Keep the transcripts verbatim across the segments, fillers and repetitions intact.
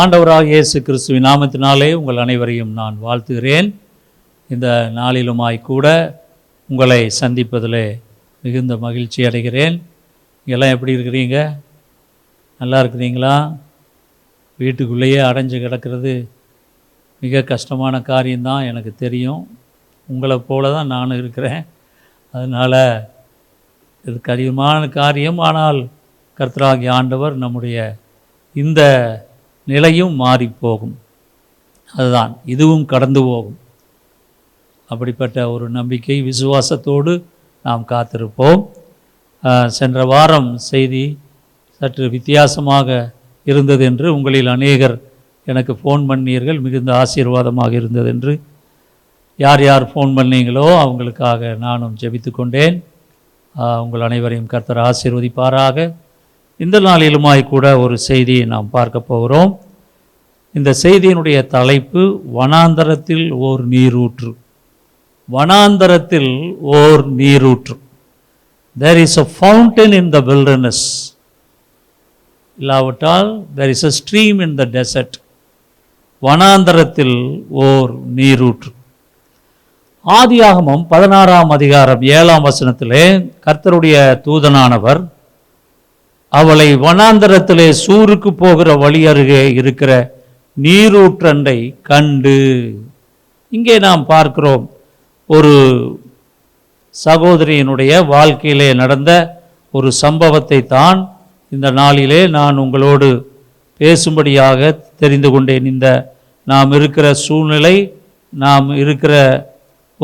ஆண்டவராக இயேசு கிறிஸ்துவின் நாமத்தினாலே உங்கள் அனைவரையும் நான் வாழ்த்துகிறேன். இந்த நாளிலுமாய்க்கூட உங்களை சந்திப்பதில் மிகுந்த மகிழ்ச்சி அடைகிறேன். எல்லாம் எப்படி இருக்கிறீங்க? நல்லா இருக்கிறீங்களா? வீட்டுக்குள்ளேயே அடைஞ்சு கிடக்கிறது மிக கஷ்டமான காரியம்தான், எனக்கு தெரியும். உங்களை போல தான் நானும் இருக்கிறேன். அதனால் இது கடினமான காரியம். ஆனால் கர்த்தராகிய ஆண்டவர் நம்முடைய இந்த நிலையும் மாறி போகும், அதுதான் இதுவும் கடந்து போகும். அப்படிப்பட்ட ஒரு நம்பிக்கை விசுவாசத்தோடு நாம் காத்திருப்போம். சென்ற வாரம் செய்தி சற்று வித்தியாசமாக இருந்தது என்று உங்களில் அநேகர் எனக்கு ஃபோன் பண்ணீர்கள். மிகுந்த ஆசீர்வாதமாக இருந்தது என்று யார் யார் ஃபோன் பண்ணீங்களோ அவங்களுக்காக நானும் ஜெபித்து கொண்டேன். உங்கள் அனைவரையும் கர்த்தர் ஆசீர்வதிப்பாராக. இந்த நாளிலுமாய்க்கூட ஒரு செய்தியை நாம் பார்க்க போகிறோம். இந்த செய்தியினுடைய தலைப்பு வனாந்தரத்தில் ஓர் நீரூற்று. வனாந்தரத்தில் ஓர் நீரூற்று. There is a fountain in the wilderness. இல்லாவிட்டால் there is a stream in the desert. வனாந்தரத்தில் ஓர் நீரூற்று. ஆதியாகமம் பதினாறாம் அதிகாரம் ஏழாம் வசனத்திலே கர்த்தருடைய தூதனானவர் அவளை வனாந்தரத்திலே சூருக்கு போகிற வழி அருகே இருக்கிற நீரூற்றண்டை கண்டு. இங்கே நாம் பார்க்கிறோம் ஒரு சகோதரியினுடைய வாழ்க்கையிலே நடந்த ஒரு சம்பவத்தை தான் இந்த நாளிலே நான் உங்களோடு பேசும்படியாக தெரிந்து கொண்டேன். இந்த நாம் இருக்கிற சூழ்நிலை, நாம் இருக்கிற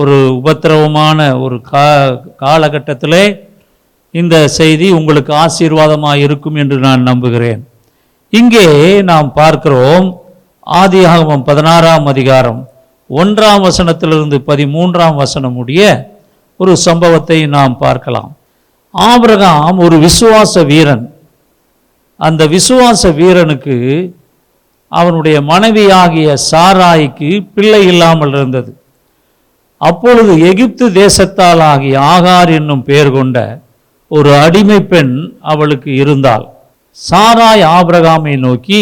ஒரு உபத்திரவமான ஒரு கா காலகட்டத்திலே இந்த செய்தி உங்களுக்கு ஆசீர்வாதமாக இருக்கும் என்று நான் நம்புகிறேன். இங்கே நாம் பார்க்கிறோம் ஆதியாகமம் பதினாறாம் அதிகாரம் ஒன்றாம் வசனத்திலிருந்து பதிமூன்றாம் வசனம் உடைய ஒரு சம்பவத்தை நாம் பார்க்கலாம். ஆபிரகாம் ஒரு விசுவாச வீரன். அந்த விசுவாச வீரனுக்கு அவனுடைய மனைவியாகிய சாராய்க்கு பிள்ளை இல்லாமல் இருந்தது. அப்பொழுது எகிப்து தேசத்தால் ஆகிய ஆகார் என்னும் பெயர் கொண்ட ஒரு அடிமை பெண் அவளுக்கு இருந்தாள். சாராய் ஆபிரகாமை நோக்கி,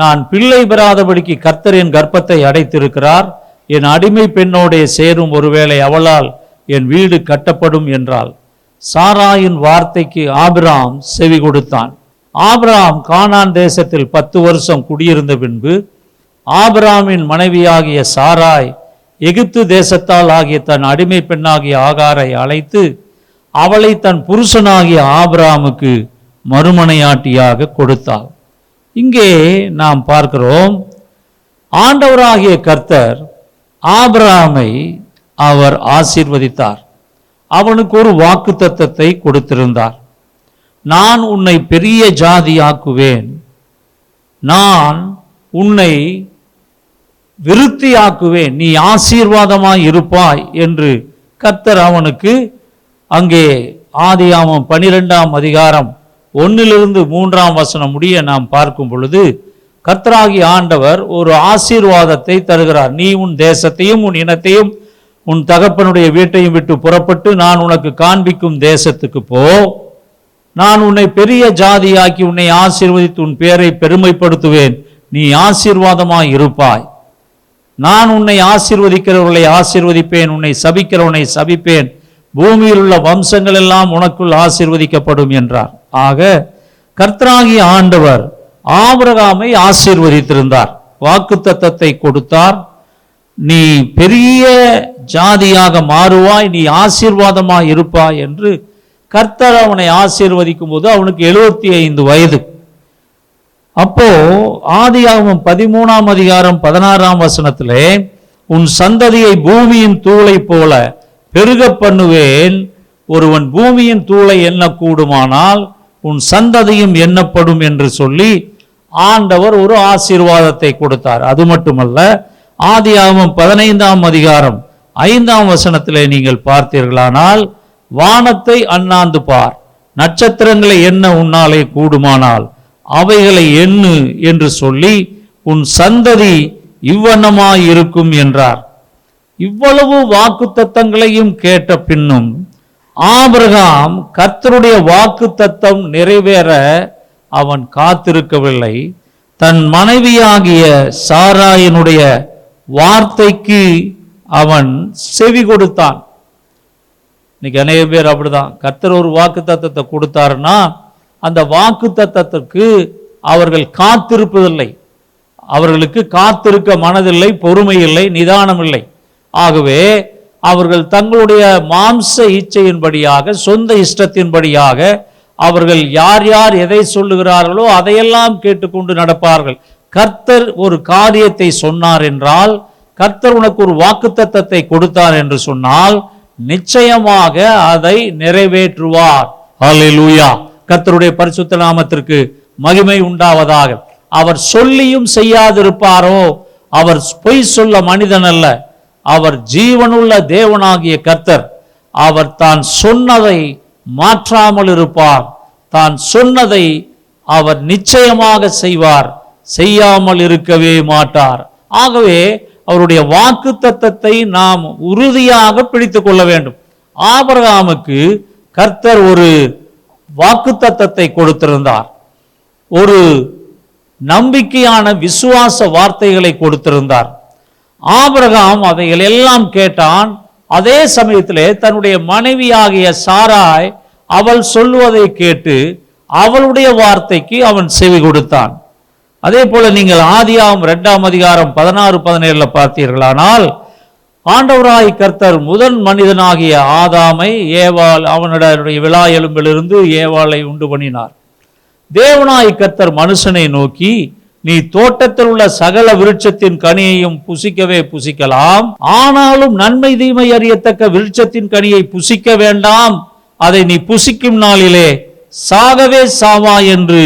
நான் பிள்ளை பெறாதபடிக்கு கர்த்தர் என் கர்ப்பத்தை அடைத்திருக்கிறார், என் அடிமை பெண்ணோடே சேரும், ஒருவேளை அவளால் என் வீடு கட்டப்படும் என்றாள். சாராயின் வார்த்தைக்கு ஆபிரகாம் செவி கொடுத்தான். ஆபிரகாம் கானான் தேசத்தில் பத்து வருஷம் குடியிருந்த பின்பு ஆபிரகாமின் மனைவியாகிய சாராய் எகிப்து தேசத்தால் ஆகிய தன் அடிமை பெண்ணாகிய ஆகாரை அழைத்து அவளை தன் புருஷனாகிய ஆபிரகாமுக்கு மறுமனையாட்டியாக கொடுத்தாள். இங்கே நாம் பார்க்கிறோம் ஆண்டவராகிய கர்த்தர் ஆபிரகாமை அவர் ஆசீர்வதித்தார். அவனுக்கு ஒரு வாக்குத்தத்தத்தை கொடுத்திருந்தார். நான் உன்னை பெரிய ஜாதியாக்குவேன், நான் உன்னை விருத்தியாக்குவேன், நீ ஆசீர்வாதமாய் இருப்பாய் என்று கர்த்தர் அவனுக்கு அங்கே ஆதியாகமம் பனிரெண்டாம் அதிகாரம் ஒன்னிலிருந்து மூன்றாம் வசனம் முடிய நாம் பார்க்கும் பொழுது கர்த்தராகிய ஆண்டவர் ஒரு ஆசீர்வாதத்தை தருகிறார். நீ உன் தேசத்தையும் உன் இனத்தையும் உன் தகப்பனுடைய வீட்டையும் விட்டு புறப்பட்டு நான் உனக்கு காண்பிக்கும் தேசத்துக்கு போ, நான் உன்னை பெரிய ஜாதியாக்கி உன்னை ஆசீர்வதித்து உன் பேரை பெருமைப்படுத்துவேன், நீ ஆசீர்வாதமாய் இருப்பாய், நான் உன்னை ஆசீர்வதிக்கிறவர்களை ஆசீர்வதிப்பேன், உன்னை சபிக்கிறவனை சபிப்பேன், பூமியில் உள்ள வம்சங்கள் எல்லாம் உனக்குள் ஆசீர்வதிக்கப்படும் என்றார். ஆக கர்த்தராகிய ஆண்டவர் ஆபிரகாமை ஆசீர்வதித்திருந்தார், வாக்குத்தத்தத்தை கொடுத்தார். நீ பெரிய ஜாதியாக மாறுவாய், நீ ஆசீர்வாதமாய் இருப்பாய் என்று கர்த்தர் அவனை ஆசீர்வதிக்கும் போது அவனுக்கு எழுபத்தி ஐந்து வயது. அப்போ ஆதியாகமம் பதிமூணாம் அதிகாரம் பதினாறாம் வசனத்திலே உன் சந்ததியை பூமியின் தூளை போல பெருக பண்ணுவேன், ஒருவன் பூமியின் தூளை எண்ணக்கூடுமானால் உன் சந்ததியும் எண்ணப்படும் என்று சொல்லி ஆண்டவர் ஒரு ஆசீர்வாதத்தை கொடுத்தார். அது மட்டுமல்ல, ஆதியாகமம் பதினைந்தாம் அதிகாரம் ஐந்தாம் வசனத்திலே நீங்கள் பார்த்தீர்களானால், வானத்தை அண்ணாந்து பார், நட்சத்திரங்களை எண்ண உன்னாலே கூடுமானால் அவைகளை எண்ணு என்று சொல்லி உன் சந்ததி இவ்வண்ணமாயிருக்கும் என்றார். இவ்வளவு வாக்குத்தத்தங்களையும் கேட்ட பின்னும் ஆபிரகாம் கர்த்தருடைய வாக்குத்தத்தம் நிறைவேற அவன் காத்திருக்கவில்லை. தன் மனைவியாகிய சாராயினுடைய வார்த்தைக்கு அவன் செவி கொடுத்தான். இன்னைக்கு அநேக பேர் அப்படிதான், கர்த்தர் ஒரு வாக்கு தத்தத்தை கொடுத்தாருன்னா அந்த வாக்கு தத்தத்திற்கு அவர்கள் காத்திருப்பதில்லை, அவர்களுக்கு காத்திருக்க மனதில்லை, பொறுமை இல்லை, நிதானம் இல்லை. ஆகவே அவர்கள் தங்களுடைய மாம்ச இச்சையின்படியாக, சொந்த இஷ்டத்தின்படியாக அவர்கள் யார் யார் எதை சொல்லுகிறார்களோ அதையெல்லாம் கேட்டுக்கொண்டு நடப்பார்கள். கர்த்தர் ஒரு காரியத்தை சொன்னார் என்றால், கர்த்தர் உனக்கு ஒரு வாக்குத்தத்தத்தை கொடுத்தார் என்று சொன்னால் நிச்சயமாக அதை நிறைவேற்றுவார். ஹல்லேலூயா! கர்த்தருடைய பரிசுத்த நாமத்திற்கு மகிமை உண்டாவதாக. அவர் சொல்லியும் செய்யாதிருப்பாரோ? அவர் பொய் சொல்ல மனிதன் அல்ல. அவர் ஜீவனுள்ள தேவனாகிய கர்த்தர். அவர் தான் சொன்னதை மாற்றாமல் இருப்பார். தான் சொன்னதை அவர் நிச்சயமாக செய்வார், செய்யாமல் இருக்கவே மாட்டார். ஆகவே அவருடைய வாக்கு தத்தத்தை நாம் உறுதியாக பிடித்து கொள்ள வேண்டும். ஆபிரகாமுக்கு கர்த்தர் ஒரு வாக்கு தத்தத்தை கொடுத்திருந்தார், ஒரு நம்பிக்கையான விசுவாச வார்த்தைகளை கொடுத்திருந்தார். ஆபிரகாம் அவைகள் எல்லாம் கேட்டான். அதே சமயத்திலே தன்னுடைய மனைவியாகிய சாராய் அவள் சொல்லுவதை கேட்டு அவளுடைய வார்த்தைக்கு அவன் செவி கொடுத்தான். அதே போல நீங்கள் ஆதியாகமம் இரண்டாம் அதிகாரம் பதினாறு பதினேழுல பார்த்தீர்களானால், ஆண்டவராய் கர்த்தர் முதன் மனிதனாகிய ஆதாமை ஏவாள் அவனுடைய விலா எலும்பிலிருந்து ஏவாளை உண்டு பண்ணினார். தேவனாய் கர்த்தர் மனுஷனை நோக்கி, நீ தோட்டத்தில் உள்ள சகல விருட்சத்தின் கனியையும் புசிக்கவே புசிக்கலாம், ஆனாலும் நன்மை தீமை அறியத்தக்க விருட்சத்தின் கனியை புசிக்க வேண்டாம், அதை நீ புசிக்கும் நாளிலே சாகவே சாவா என்று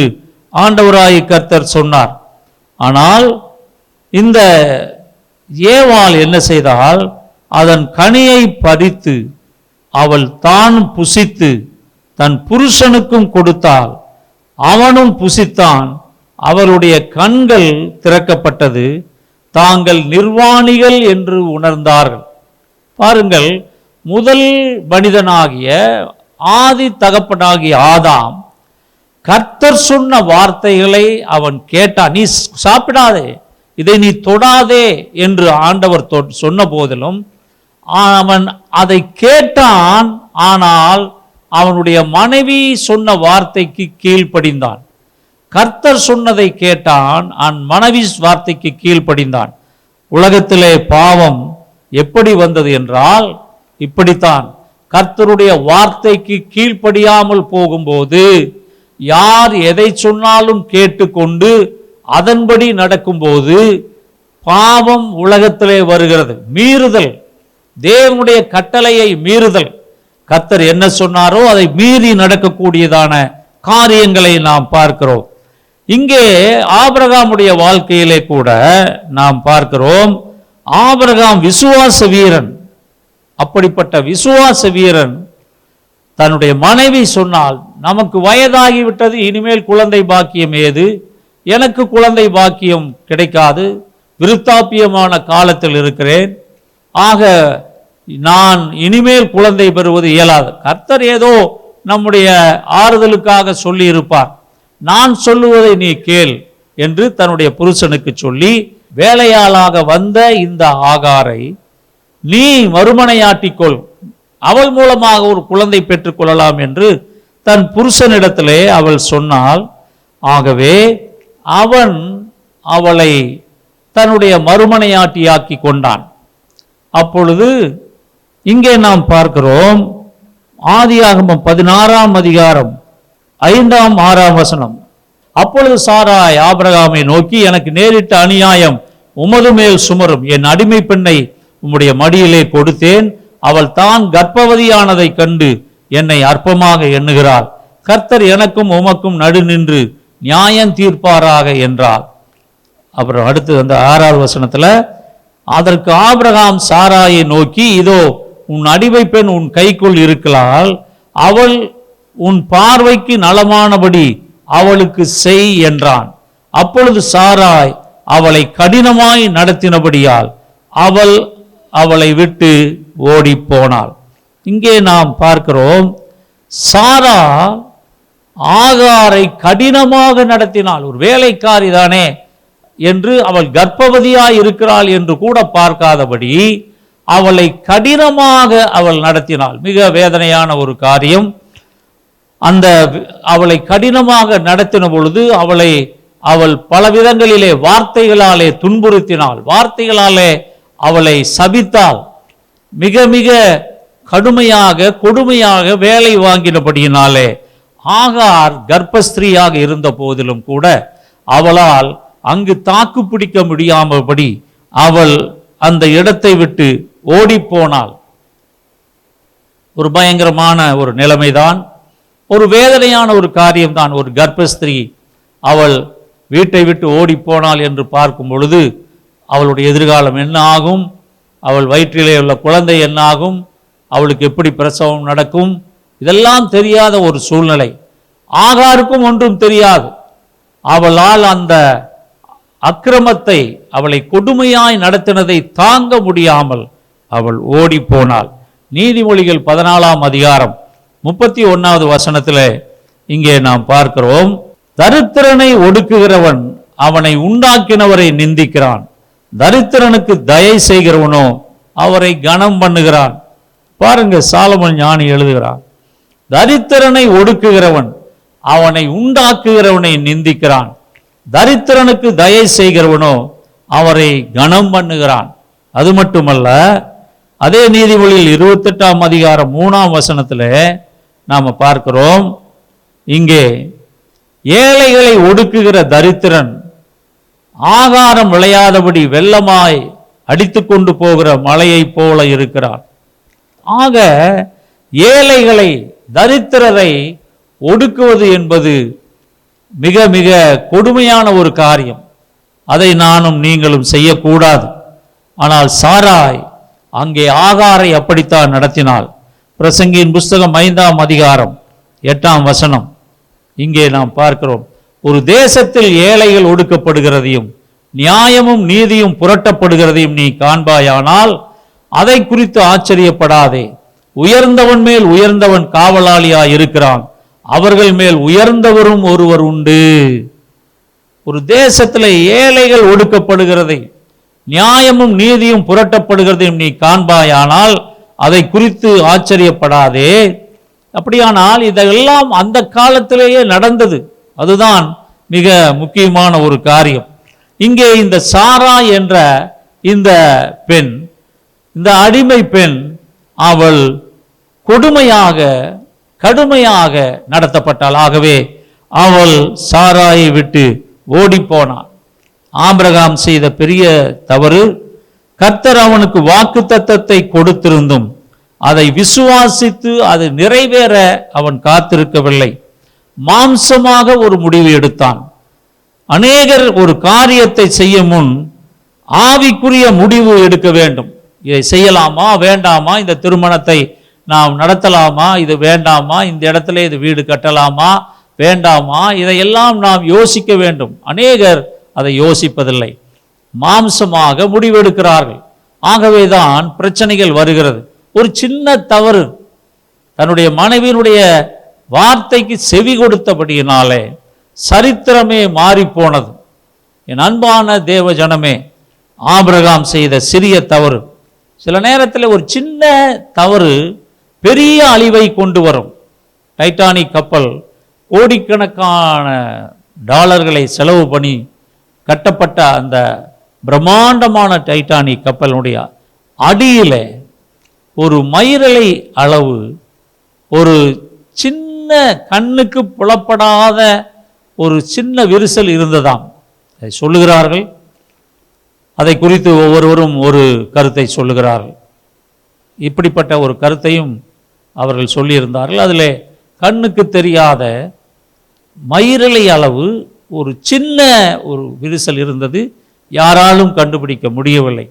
ஆண்டவராய் கர்த்தர் சொன்னார். ஆனால் இந்த ஏவாள் என்ன செய்தால், அதன் கனியை பறித்து அவள் தான் புசித்து தன் புருஷனுக்கும் கொடுத்தாள். அவனும் புசித்தான். அவருடைய கண்கள் திறக்கப்பட்டது, தாங்கள் நிர்வாணிகள் என்று உணர்ந்தார்கள். பாருங்கள், முதல் மனிதனாகிய ஆதி தகப்பனாகிய ஆதாம் கர்த்தர் சொன்ன வார்த்தைகளை அவன் கேட்டான். நீ சாப்பிடாதே, இதை நீ தொடாதே என்று ஆண்டவர் சொன்ன போதிலும் அவன் அதை கேட்டான். ஆனால் அவனுடைய மனைவி சொன்ன வார்த்தைக்கு கீழ்ப்படிந்தான். கர்த்தர் சொன்னதை கேட்டான், அவன் மனைவி வார்த்தைக்கு கீழ்ப்படிந்தான். உலகத்திலே பாவம் எப்படி வந்தது என்றால் இப்படித்தான். கர்த்தருடைய வார்த்தைக்கு கீழ்ப்படியாமல் போகும்போது, யார் எதை சொன்னாலும் கேட்டுக்கொண்டு அதன்படி நடக்கும்போது பாவம் உலகத்திலே வருகிறது. மீறுதல், தேவனுடைய கட்டளையை மீறுதல். கர்த்தர் என்ன சொன்னாரோ அதை மீறி நடக்கக்கூடியதான காரியங்களை நாம் பார்க்கிறோம். இங்கே ஆபிரகாமுடைய வாழ்க்கையிலே கூட நாம் பார்க்கிறோம். ஆபிரகாம் விசுவாச வீரன். அப்படிப்பட்ட விசுவாச வீரன் தன்னுடைய மனைவி சொன்னால், நமக்கு வயதாகிவிட்டது, இனிமேல் குழந்தை பாக்கியம் ஏது, எனக்கு குழந்தை பாக்கியம் கிடைக்காது, விருத்தாப்பியமான காலத்தில் இருக்கிறேன், ஆக நான் இனிமேல் குழந்தை பெறுவது இயலாது. கர்த்தர் ஏதோ நம்முடைய ஆறுதலுக்காக சொல்லி இருப்பார். நான் சொல்லுவதை நீ கேள் என்று தன்னுடைய புருஷனுக்கு சொல்லி, வேலையாளாக வந்த இந்த ஆகாரை நீ மறுமனையாட்டிக்கொள், அவள் மூலமாக ஒரு குழந்தை பெற்றுக்கொள்ளலாம் என்று தன் புருஷனிடத்திலே அவள் சொன்னாள். ஆகவே அவன் அவளை தன்னுடைய மறுமனையாட்டியாக்கி கொண்டான். அப்பொழுது இங்கே நாம் பார்க்கிறோம், ஆதியாகமம் பதினாறாம் அதிகாரம் ஐந்தாம் ஆறாம் வசனம். அப்பொழுது சாராய் ஆபிரகாமை நோக்கி, எனக்கு நேரிட்ட அநியாயம் உமது மேல் சுமரும், என் அடிமை பெண்ணை உம்முடைய மடியிலே கொடுத்தேன், அவள் தான் கர்ப்பவதியானதை கண்டு என்னை அற்பமாக எண்ணுகிறாள், கர்த்தர் எனக்கும் உமக்கும் நடு நின்று நியாயம் தீர்ப்பாராக என்றாள். அப்புறம் அடுத்து அந்த ஆறாவது வசனத்துல, அதற்கு ஆபிரகாம் சாராயை நோக்கி, இதோ உன் அடிமை பெண் உன் கைக்குள் இருக்கலால், அவள் உன் பார்வைக்கு நலமானபடி அவளுக்கு செய் என்றான். அப்பொழுது சாராய் அவளை கடினமாய் நடத்தினபடியால் அவள் அவளை விட்டு ஓடி போனாள். இங்கே நாம் பார்க்கிறோம், சாரா ஆகாரை கடினமாக நடத்தினாள். ஒரு வேலைக்காரிதானே, என்று, அவள் கர்ப்பவதியாய் இருக்கிறாள் என்று கூட பார்க்காதபடி அவளை கடினமாக அவள் நடத்தினாள். மிக வேதனையான ஒரு காரியம். அந்த அவளை கடினமாக நடத்தின பொழுது அவளை அவள் பல விதங்களிலே வார்த்தைகளாலே துன்புறுத்தினாள், வார்த்தைகளாலே அவளை சபித்தாள், மிக மிக கடுமையாக கொடுமையாக வேலை வாங்கினபடியினாலே ஆகார் கர்ப்பஸ்திரீயாக இருந்த போதிலும் கூட அவளால் அங்கு தாக்கு பிடிக்க முடியாமபடி அவள் அந்த இடத்தை விட்டு ஓடிப்போனாள். ஒரு பயங்கரமான ஒரு நிலைமைதான், ஒரு வேதனையான ஒரு காரியம்தான். ஒரு கர்ப்பஸ்திரீ அவள் வீட்டை விட்டு ஓடிப்போனாள் என்று பார்க்கும் பொழுது அவளுடைய எதிர்காலம் என்ன ஆகும்? அவள் வயிற்றிலே உள்ள குழந்தை என்ன ஆகும்? அவளுக்கு எப்படி பிரசவம் நடக்கும்? இதெல்லாம் தெரியாத ஒரு சூழ்நிலை. ஆகாருக்கும் ஒன்றும் தெரியாது. அவளால் அந்த அக்கிரமத்தை, அவளை கொடுமையாய் நடத்தினதை தாங்க முடியாமல் அவள் ஓடிப்போனாள். நீதிமொழிகள் பதினாலாம் அதிகாரம் முப்பத்தி ஒன்றாவது வசனத்தில் இங்கே நாம் பார்க்கிறோம், தரித்திரனை ஒடுக்குகிறவன் அவனை உண்டாக்கினவரை நிந்திக்கிறான், தரித்திரனுக்கு தயை செய்கிறவனோ அவரை கனம் பண்ணுகிறான். பாருங்க, சாலமன் ஞானி எழுதுகிறான், தரித்திரனை ஒடுக்குகிறவன் அவனை உண்டாக்குகிறவனை நிந்திக்கிறான், தரித்திரனுக்கு தயை செய்கிறவனோ அவரை கனம் பண்ணுகிறான். அது மட்டுமல்ல, அதே நீதிமொழியில் இருபத்தி எட்டாம் அதிகாரம் மூணாம் வசனத்தில் நாம் பார்க்கிறோம், இங்கே ஏழைகளை ஒடுக்குகிற தரித்திரன் ஆகாரம் விளையாதபடி வெள்ளமாய் அடித்து கொண்டு போகிற மலையைப் போல இருக்கிறான். ஆக ஏழைகளை, தரித்திரரை ஒடுக்குவது என்பது மிக மிக கொடுமையான ஒரு காரியம். அதை நானும் நீங்களும் செய்யக்கூடாது. ஆனால் சாராய் அங்கே ஆகாரை அப்படித்தான் நடத்தினாள். பிரசங்கியின் புஸ்தகம் ஐந்தாம் அதிகாரம் எட்டாம் வசனம் இங்கே நாம் பார்க்கிறோம், ஒரு தேசத்தில் ஏழைகள் ஒடுக்கப்படுகிறதையும் நியாயமும் நீதியும் புரட்டப்படுகிறதையும் நீ காண்பாயானால் அதை குறித்து ஆச்சரியப்படாதே. உயர்ந்தவன் மேல் உயர்ந்தவன் காவலாளியாய் இருக்கிறான், அவர்கள் மேல் உயர்ந்தவரும் ஒருவர் உண்டு. ஒரு தேசத்தில் ஏழைகள் ஒடுக்கப்படுகிறதை, நியாயமும் நீதியும் புரட்டப்படுகிறதையும் நீ காண்பாயானால் அதை குறித்து ஆச்சரியப்படாதே. அப்படியானால் இதெல்லாம் அந்த காலத்திலேயே நடந்தது. அதுதான் மிக முக்கியமான ஒரு காரியம். இங்கே இந்த சாரா என்ற இந்த பெண், இந்த அடிமை பெண், அவள் கொடுமையாக கடுமையாக நடத்தப்பட்டாள். ஆகவே அவள் சாராயை விட்டு ஓடிப்போனாள். ஆபிரகாம் செய்த பெரிய தவறு, கர்த்தர் அவனுக்கு வாக்குத்தத்தத்தை கொடுத்திருந்தும் அதை விசுவாசித்து அது நிறைவேற அவன் காத்திருக்கவில்லை. மாம்சமாக ஒரு முடிவு எடுத்தான். அநேகர் ஒரு காரியத்தை செய்ய முன் ஆவிக்குரிய முடிவு எடுக்க வேண்டும். இதை செய்யலாமா வேண்டாமா, இந்த திருமணத்தை நாம் நடத்தலாமா, இது வேண்டாமா, இந்த இடத்துல இது வீடு கட்டலாமா வேண்டாமா, இதையெல்லாம் நாம் யோசிக்க வேண்டும். அநேகர் அதை யோசிப்பதில்லை, மாம்சமாக முடிவெடுக்கிறார்கள். ஆகவேதான் பிரச்சனைகள் வருகிறது. ஒரு சின்ன தவறு, தன்னுடைய மனைவியினுடைய வார்த்தைக்கு செவி கொடுத்தபடியினாலே சரித்திரமே மாறிப்போனது. என் அன்பான தேவ ஜனமே, ஆபிரகாம் செய்த சிறிய தவறு, சில நேரத்தில் ஒரு சின்ன தவறு பெரிய அழிவை கொண்டு வரும். டைட்டானிக் கப்பல் கோடிக்கணக்கான டாலர்களை செலவு பண்ணி கட்டப்பட்ட அந்த பிரம்மாண்டமான டைட்டானிக் கப்பலுடைய அடியிலே ஒரு மயிரலை அளவு ஒரு சின்ன கண்ணுக்கு புலப்படாத ஒரு சின்ன விரிசல் இருந்ததாம். அதை சொல்லுகிறார்கள். அதை குறித்து ஒவ்வொருவரும் ஒரு கருத்தை சொல்லுகிறார்கள். இப்படிப்பட்ட ஒரு கருத்தையும் அவர்கள் சொல்லியிருந்தார்கள். அதில் கண்ணுக்கு தெரியாத மயிரலை அளவு ஒரு சின்ன ஒரு விரிசல் இருந்தது. யாராலும் கண்டுபிடிக்க முடியவில்லை.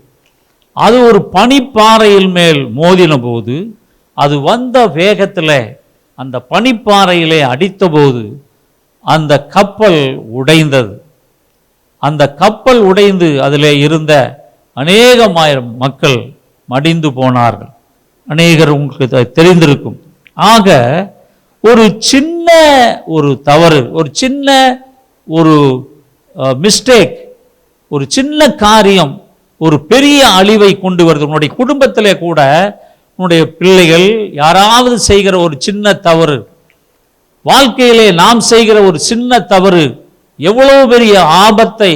அது ஒரு பனிப்பாறையின் மேல் மோதின போது, அது வந்த வேகத்தில் அந்த பனிப்பாறையிலே அடித்தபோது அந்த கப்பல் உடைந்தது. அந்த கப்பல் உடைந்து அதிலே இருந்த அநேகமாயிரம் மக்கள் மடிந்து போனார்கள். அநேகர் உங்களுக்கு தெரிந்திருக்கும். ஆக ஒரு சின்ன ஒரு தவறு, ஒரு சின்ன ஒரு மிஸ்டேக் ஒரு சின்ன காரியம் ஒரு பெரிய அழிவை கொண்டு வருது. உன்னுடைய குடும்பத்திலே கூட உன்னுடைய பிள்ளைகள் யாராவது செய்கிற ஒரு சின்ன தவறு, வாழ்க்கையிலே நாம் செய்கிற ஒரு சின்ன தவறு எவ்வளோ பெரிய ஆபத்தை,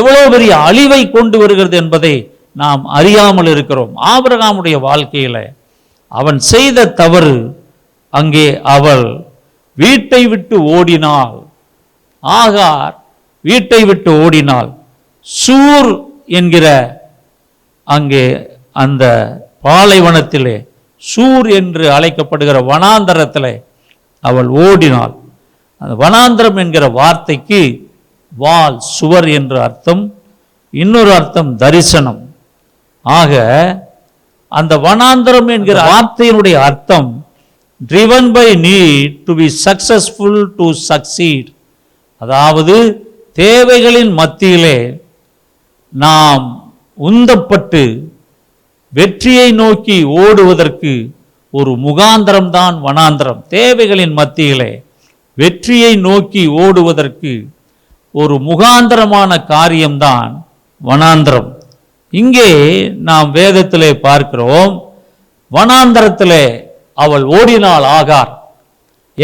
எவ்வளோ பெரிய அழிவை கொண்டு வருகிறது என்பதை நாம் அறியாமல் இருக்கிறோம். ஆபிரகாமுடைய வாழ்க்கையில் அவன் செய்த தவறு, அங்கே அவள் வீட்டை விட்டு ஓடினாள். ஆகார் வீட்டை விட்டு ஓடினாள். சூர் என்கிற அங்கே அந்த பாலைவனத்திலே, சூர் என்று அழைக்கப்படுகிற வனாந்தரத்திலே அவள் ஓடினாள். அந்த வனாந்தரம் என்கிற வார்த்தைக்கு வால், சுவர் என்று அர்த்தம், இன்னொரு அர்த்தம் தரிசனம். ஆக அந்த வனாந்தரம் என்கிற வார்த்தையினுடைய அர்த்தம் driven by need to be successful to succeed. அதாவது தேவைகளின் மத்தியிலே நாம் உந்தப்பட்டு வெற்றியை நோக்கி ஓடுவதற்கு ஒரு முகாந்திரம்தான் வனாந்திரம். தேவைகளின் மத்தியிலே வெற்றியை நோக்கி ஓடுவதற்கு ஒரு முகாந்திரமான காரியம்தான் வனாந்திரம். இங்கே நாம் வேதத்திலே பார்க்கிறோம், வனாந்திரத்திலே அவள் ஓடினாள் ஆகார்.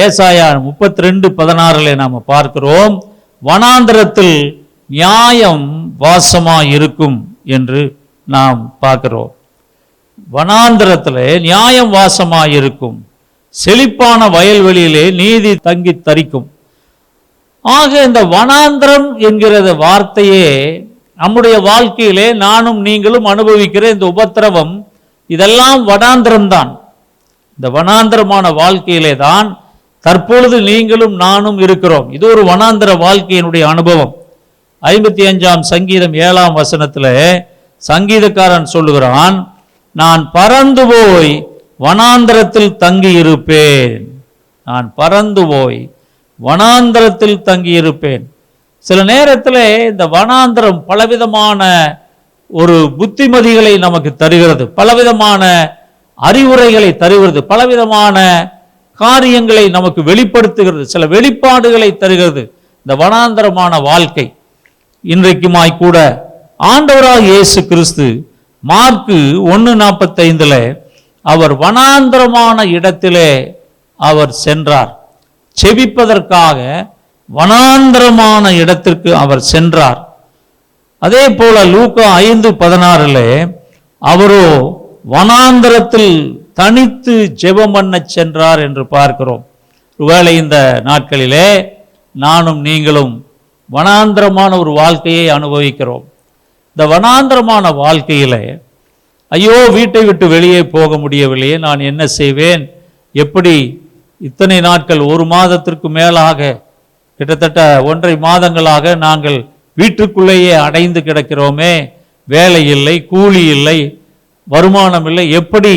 ஏசாயா முப்பத்தி ரெண்டு பதினாறுல நாம் பார்க்கிறோம், வனாந்திரத்தில் நியாயம் வாசமாயிருக்கும் என்று நாம் பார்க்கிறோம். வனாந்திரத்தில் நியாயம் வாசமாயிருக்கும், செழிப்பான வயல்வெளியிலே நீதி தங்கி தரிக்கும். ஆக இந்த வனாந்திரம் என்கிற வார்த்தையே நம்முடைய வாழ்க்கையிலே நானும் நீங்களும் அனுபவிக்கிற இந்த உபத்திரவம், இதெல்லாம் வனாந்திரம்தான். இந்த வனாந்திரமான வாழ்க்கையிலே தான் தற்பொழுது நீங்களும் நானும் இருக்கிறோம். இது ஒரு வனாந்திர வாழ்க்கையினுடைய அனுபவம். ஐம்பத்தி அஞ்சாம் சங்கீதம் ஏழாம் வசனத்தில் சங்கீதக்காரன் சொல்லுகிறான், நான் பறந்து போய் வனாந்திரத்தில் தங்கியிருப்பேன். நான் பறந்து போய் வனாந்திரத்தில் தங்கியிருப்பேன். சில நேரத்தில் இந்த வனாந்திரம் பலவிதமான ஒரு புத்திமதிகளை நமக்கு தருகிறது, பலவிதமான அறிவுரைகளை தருகிறது, பலவிதமான காரியங்களை நமக்கு வெளிப்படுத்துகிறது, சில வெளிப்பாடுகளை தருகிறது இந்த வனாந்தரமான வாழ்க்கை. இன்றைக்குமாய் கூட ஆண்டவராக இயேசு கிறிஸ்து மார்க்கு ஒன்று நாற்பத்தைந்தில் அவர் வனாந்தரமான இடத்திலே அவர் சென்றார், செபிப்பதற்காக வனாந்தரமான இடத்திற்கு அவர் சென்றார். அதே போல லூக்கா ஐந்து பதினாறுல அவரோ வனாந்தரத்தில் தனித்து ஜெபம் பண்ண சென்றார் என்று பார்க்கிறோம். ஒருவேளை இந்த நாட்களிலே நானும் நீங்களும் வனாந்தரமான ஒரு வாழ்க்கையை அனுபவிக்கிறோம். இந்த வனாந்தரமான வாழ்க்கையிலே ஐயோ வீட்டை விட்டு வெளியே போக முடியவில்லையே, நான் என்ன செய்வேன், எப்படி இத்தனை நாட்கள், ஒரு மாதத்திற்கு மேலாக கிட்டத்தட்ட ஒன்றரை மாதங்களாக நாங்கள் வீட்டுக்குள்ளேயே அடைந்து கிடக்கிறோமே, வேலை இல்லை, கூலி இல்லை, வருமானம் இல்லை, எப்படி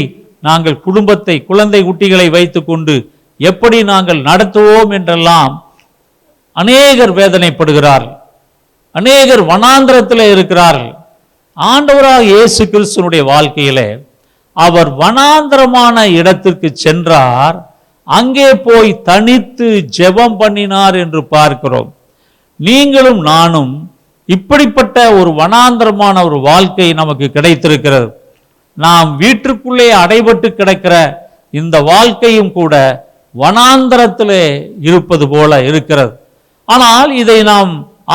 நாங்கள் குடும்பத்தை குழந்தை குட்டிகளை வைத்து கொண்டு எப்படி நாங்கள் நடத்துவோம் என்றெல்லாம் அநேகர் வேதனைப்படுகிறார்கள், அநேகர் வனாந்திரத்தில் இருக்கிறார்கள். ஆண்டவராக இயேசு கிறிஸ்துனுடைய வாழ்க்கையிலே அவர் வனாந்தரமான இடத்திற்கு சென்றார், அங்கே போய் தனித்து ஜெபம் பண்ணினார் என்று பார்க்கிறோம். நீங்களும் நானும் இப்படிப்பட்ட ஒரு வனாந்தரமான ஒரு வாழ்க்கை நமக்கு கிடைத்திருக்கிறது. நாம் வீட்டிற்குள்ளே அடைபட்டு கிடக்கிற இந்த வாழ்க்கையும் கூட வனாந்தரத்திலே இருப்பது போல இருக்கிறது. ஆனால் இதை நாம்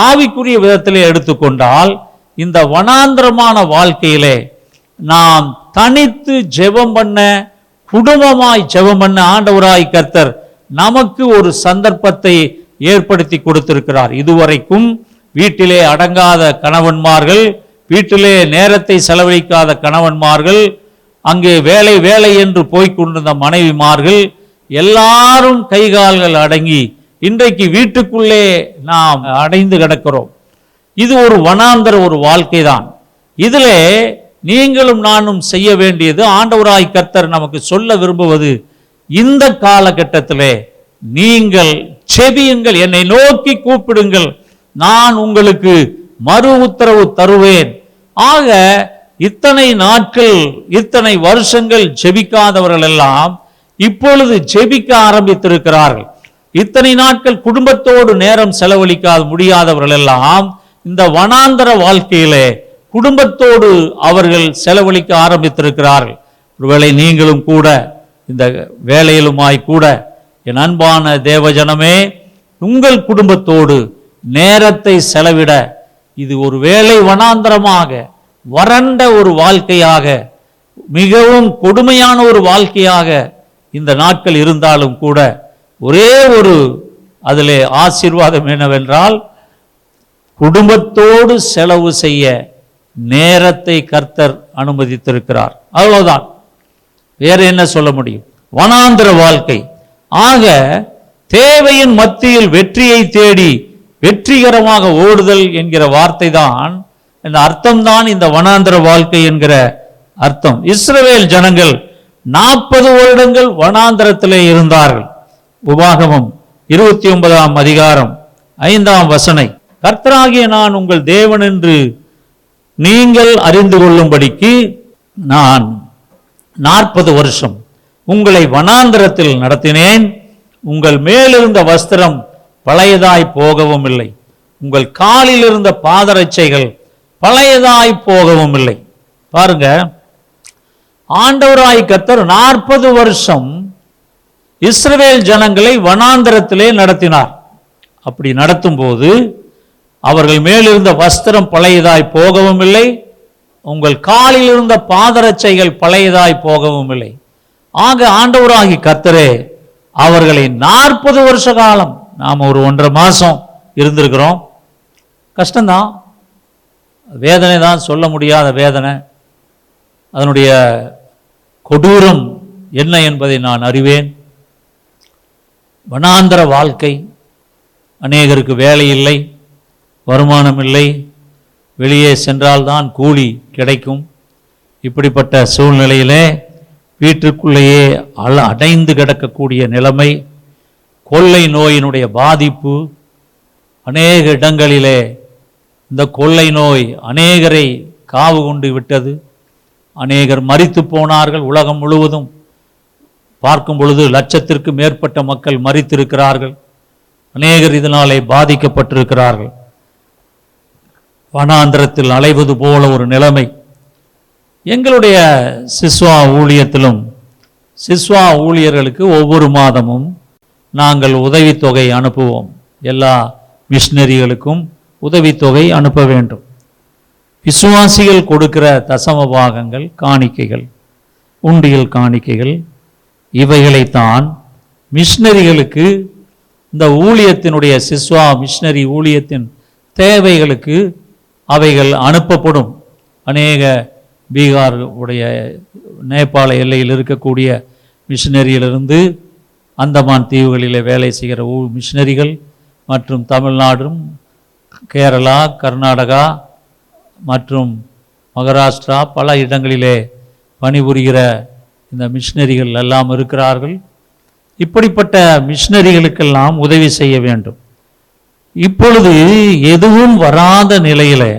ஆவிக்குரிய விதத்திலே எடுத்துக்கொண்டால் இந்த வனாந்தரமான வாழ்க்கையிலே நாம் தனித்து ஜெபம் பண்ண, குடும்பமாய் ஜெபம் பண்ண ஆண்டவராய் கர்த்தர் நமக்கு ஒரு சந்தர்ப்பத்தை ஏற்படுத்தி கொடுத்திருக்கிறார். இதுவரைக்கும் வீட்டிலே அடங்காத கணவன்மார்கள், வீட்டிலே நேரத்தை செலவழிக்காத கணவன்மார்கள், அங்கே வேலை வேலை என்று போய்கொண்டிருந்த மனைவிமார்கள் எல்லாரும் கைகால்கள் அடங்கி இன்றைக்கு வீட்டுக்குள்ளே நாம் அடைந்து கிடக்கிறோம். இது ஒரு வனாந்தர ஒரு வாழ்க்கை தான். இதிலே நீங்களும் நானும் செய்ய வேண்டியது, ஆண்டவராய் கர்த்தர் நமக்கு சொல்ல விரும்புவது, இந்த காலகட்டத்திலே நீங்கள் செபியுங்கள், என்னை நோக்கி கூப்பிடுங்கள், நான் உங்களுக்கு மறு உத்தரவு தருவேன். ஆக இத்தனை நாட்கள் இத்தனை வருஷங்கள் ஜெபிக்காதவர்கள் எல்லாம் இப்பொழுது ஜெபிக்க ஆரம்பித்திருக்கிறார்கள். இத்தனை நாட்கள் குடும்பத்தோடு நேரம் செலவழிக்க முடியாதவர்கள் எல்லாம் இந்த வனாந்தர வாழ்க்கையிலே குடும்பத்தோடு அவர்கள் செலவழிக்க ஆரம்பித்திருக்கிறார்கள். ஒருவேளை நீங்களும் கூட இந்த வேலையிலுமாய் கூட, என் அன்பான தேவஜனமே, உங்கள் குடும்பத்தோடு நேரத்தை செலவிட இது ஒரு வேளை வனாந்தரமாக, வறண்ட ஒரு வாழ்க்கையாக, மிகவும் கொடுமையான ஒரு வாழ்க்கையாக இந்த நாட்கள் இருந்தாலும் கூட, ஒரே ஒரு அதிலே ஆசீர்வாதம் என்னவென்றால், குடும்பத்தோடு செலவு செய்ய நேரத்தை கர்த்தர் அனுமதித்திருக்கிறார். அவ்வளவுதான், வேற என்ன சொல்ல முடியும்? வனாந்திர வாழ்க்கை. ஆக தேவையின் மத்தியில் வெற்றியை தேடி வெற்றிகரமாக ஓடுதல் என்கிற வார்த்தை தான், இந்த அர்த்தம்தான் இந்த வனாந்திர வாழ்க்கை என்கிற அர்த்தம். இஸ்ரவேல் ஜனங்கள் நாற்பது வருடங்கள் வனாந்திரத்திலே இருந்தார்கள். உபாகமம் இருபத்தி ஒன்பதாம் அதிகாரம் ஐந்தாம் வசனை, கர்த்தராகிய நான் உங்கள் தேவன் என்று நீங்கள் அறிந்து கொள்ளும்படிக்கு நான் நாற்பது வருஷம் உங்களை வனாந்திரத்தில் நடத்தினேன். உங்கள் மேலிருந்த வஸ்திரம் பழையதாய் போகவும் இல்லை, உங்கள் காலில் இருந்த பாதரட்சைகள் பழையதாய் போகவும் இல்லை. பாருங்க, ஆண்டவராய் கர்த்தர் நாற்பது வருஷம் இஸ்ரவேல் ஜனங்களை வனாந்திரத்திலே நடத்தினார். அப்படி நடத்தும் போது அவர்கள் மேலிருந்த வஸ்திரம் பழையதாய் போகவும் இல்லை, உங்கள் காலில் இருந்த பாதரட்சைகள் பழையதாய் போகவும் இல்லை. ஆக ஆண்டவராகி கர்த்தரே அவர்களை நாற்பது வருஷ காலம், நாம் ஒரு ஒன்றரை மாசம் இருந்திருக்கிறோம். கஷ்டம்தான், வேதனை தான், சொல்ல முடியாத வேதனை. அதனுடைய கொடூரம் என்ன என்பதை நான் அறிவேன். வனாந்தர வாழ்க்கை, அநேகருக்கு வேலை இல்லை, வருமானம் இல்லை, வெளியே சென்றால்தான் கூலி கிடைக்கும். இப்படிப்பட்ட சூழ்நிலையிலே வீட்டிற்குள்ளேயே அல அடைந்து கிடக்கக்கூடிய நிலைமை, கொள்ளை நோயினுடைய பாதிப்பு அநேக இடங்களிலே. இந்த கொள்ளை நோய் அநேகரை காவு கொண்டு விட்டது. அநேகர் மரித்து போனார்கள். உலகம் முழுவதும் பார்க்கும் பொழுது லட்சத்திற்கு மேற்பட்ட மக்கள் மரித்திருக்கிறார்கள். அநேகர் இதனாலே பாதிக்கப்பட்டிருக்கிறார்கள். வனாந்திரத்தில் அலைவது போல ஒரு நிலைமை. எங்களுடைய சிஸ்வா ஊழியத்திலும் சிஸ்வா ஊழியர்களுக்கு ஒவ்வொரு மாதமும் நாங்கள் உதவித்தொகை அனுப்புவோம். எல்லா மிஷினரிகளுக்கும் உதவித்தொகை அனுப்ப வேண்டும். விசுவாசிகள் கொடுக்கிற தசம பாகங்கள், காணிக்கைகள், உண்டியல் காணிக்கைகள், இவைகளைத்தான் மிஷினரிகளுக்கு, இந்த ஊழியத்தினுடைய சிஸ்வா மிஷினரி ஊழியத்தின் தேவைகளுக்கு அவைகள் அனுப்பப்படும். அநேக பீகார் உடைய நேபாள எல்லையில் இருக்கக்கூடிய மிஷினரியிலிருந்து அந்தமான் தீவுகளிலே வேலை செய்கிற ஊ மிஷினரிகள் மற்றும் தமிழ்நாடும், கேரளா, கர்நாடகா மற்றும் மகாராஷ்டிரா பல இடங்களிலே பணிபுரிகிற இந்த மிஷினரிகள் எல்லாம் இருக்கிறார்கள். இப்படிப்பட்ட மிஷினரிகளுக்கெல்லாம் உதவி செய்ய வேண்டும். இப்பொழுது எதுவும் வராத நிலையில்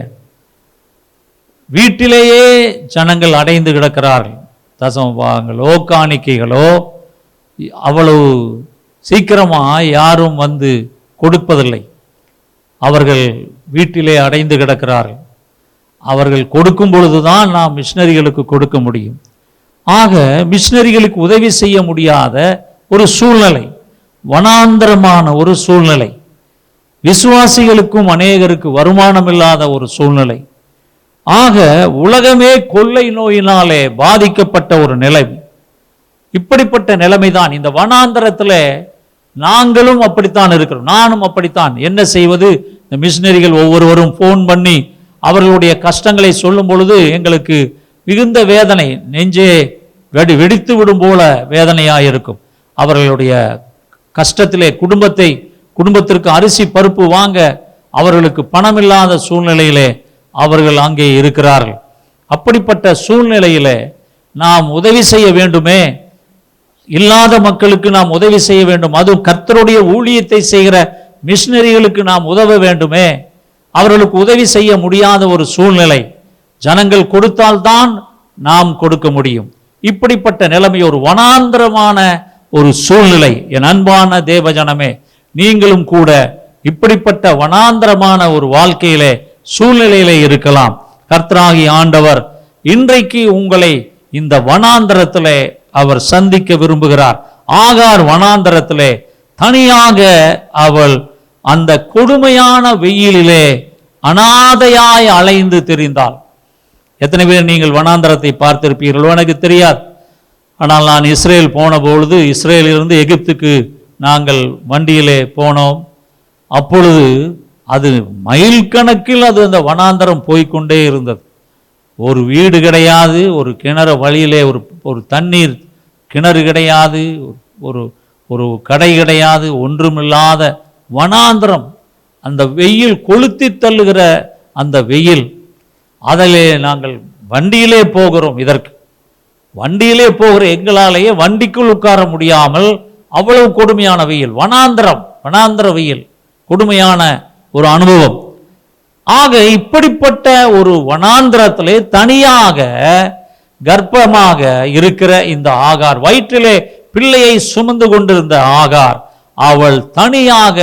வீட்டிலேயே ஜனங்கள் அடைந்து கிடக்கிறார்கள். தசம பாகங்களோ காணிக்கைகளோ அவ்வளவு சீக்கிரமாக யாரும் வந்து கொடுப்பதில்லை. அவர்கள் வீட்டிலே அடைந்து கிடக்கிறார்கள். அவர்கள் கொடுக்கும் பொழுதுதான் நாம் மிஷினரிகளுக்கு கொடுக்க முடியும். ஆக மிஷினரிகளுக்கு உதவி செய்ய முடியாத ஒரு சூழ்நிலை, வனாந்தரமான ஒரு சூழ்நிலை. விசுவாசிகளுக்கும் அநேகருக்கு வருமானம் இல்லாத ஒரு சூழ்நிலை. ஆக உலகமே கொள்ளை நோயினாலே பாதிக்கப்பட்ட ஒரு நிலைமை. இப்படிப்பட்ட நிலைமைதான் இந்த வனாந்தரத்தில். நாங்களும் அப்படித்தான் இருக்கிறோம், நானும் அப்படித்தான். என்ன செய்வது? இந்த மிஷினரிகள் ஒவ்வொருவரும் ஃபோன் பண்ணி அவர்களுடைய கஷ்டங்களை சொல்லும் பொழுது எங்களுக்கு மிகுந்த வேதனை, நெஞ்சே வெடி வெடித்து விடும் போல வேதனையாக இருக்கும். அவர்களுடைய கஷ்டத்திலே, குடும்பத்தை, குடும்பத்திற்கு அரிசி பருப்பு வாங்க அவர்களுக்கு பணம் இல்லாத சூழ்நிலையிலே அவர்கள் அங்கே இருக்கிறார்கள். அப்படிப்பட்ட சூழ்நிலையிலே நாம் உதவி செய்ய வேண்டுமே, இல்லாத மக்களுக்கு நாம் உதவி செய்ய வேண்டும். அதுவும் கர்த்தருடைய ஊழியத்தை செய்கிற மிஷினரிகளுக்கு நாம் உதவ வேண்டுமே. அவர்களுக்கு உதவி செய்ய முடியாத ஒரு சூழ்நிலை. ஜனங்கள் கொடுத்தால்தான் நாம் கொடுக்க முடியும். இப்படிப்பட்ட நிலைமை, ஒரு வனாந்தரமான ஒரு சூழ்நிலை. என் அன்பான தேவ ஜனமே, நீங்களும் கூட இப்படிப்பட்ட வனாந்தரமான ஒரு வாழ்க்கையிலே சூழ்நிலையிலே இருக்கலாம். கர்த்தராகிய ஆண்டவர் இன்றைக்கு உங்களை இந்த வனாந்தரத்திலே அவர் சந்திக்க விரும்புகிறார். ஆகார் வனாந்தரத்திலே தனியாக அவள் அந்த கொடுமையான வெயிலிலே அனாதையாய் அலைந்து திரிந்தாள். எத்தனை பேர் நீங்கள் வனாந்தரத்தை பார்த்திருப்பீர்களோ எனக்கு தெரியாது. ஆனால் நான் இஸ்ரேல் போன பொழுது, இஸ்ரேலிலிருந்து எகிப்துக்கு நாங்கள் வண்டியிலே போனோம். அப்பொழுது அது மைல் கணக்கில் அது அந்த வனாந்தரம் போய்கொண்டே இருந்தது. ஒரு வீடு கிடையாது, ஒரு கிணறு வழியிலே ஒரு ஒரு தண்ணீர் கிணறு கிடையாது, ஒரு ஒரு கடை கிடையாது, ஒன்றுமில்லாத வனாந்தரம். அந்த வெயில் கொளுத்தி தள்ளுகிற அந்த வெயில், அதிலே நாங்கள் வண்டியிலே போகிறோம். இதற்கு வண்டியிலே போகிற எங்களாலேயே வண்டிக்குள் உட்கார முடியாமல் அவ்வளவு கொடுமையான வெயில், வனாந்தரம், வனாந்தர வெயில், கொடுமையான ஒரு அனுபவம். ஆக இப்படிப்பட்ட ஒரு வனாந்திரத்திலே தனியாக கர்ப்பமாக இருக்கிற இந்த ஆகார், வயிற்றிலே பிள்ளையை சுமந்து கொண்டிருந்த ஆகார், அவள் தனியாக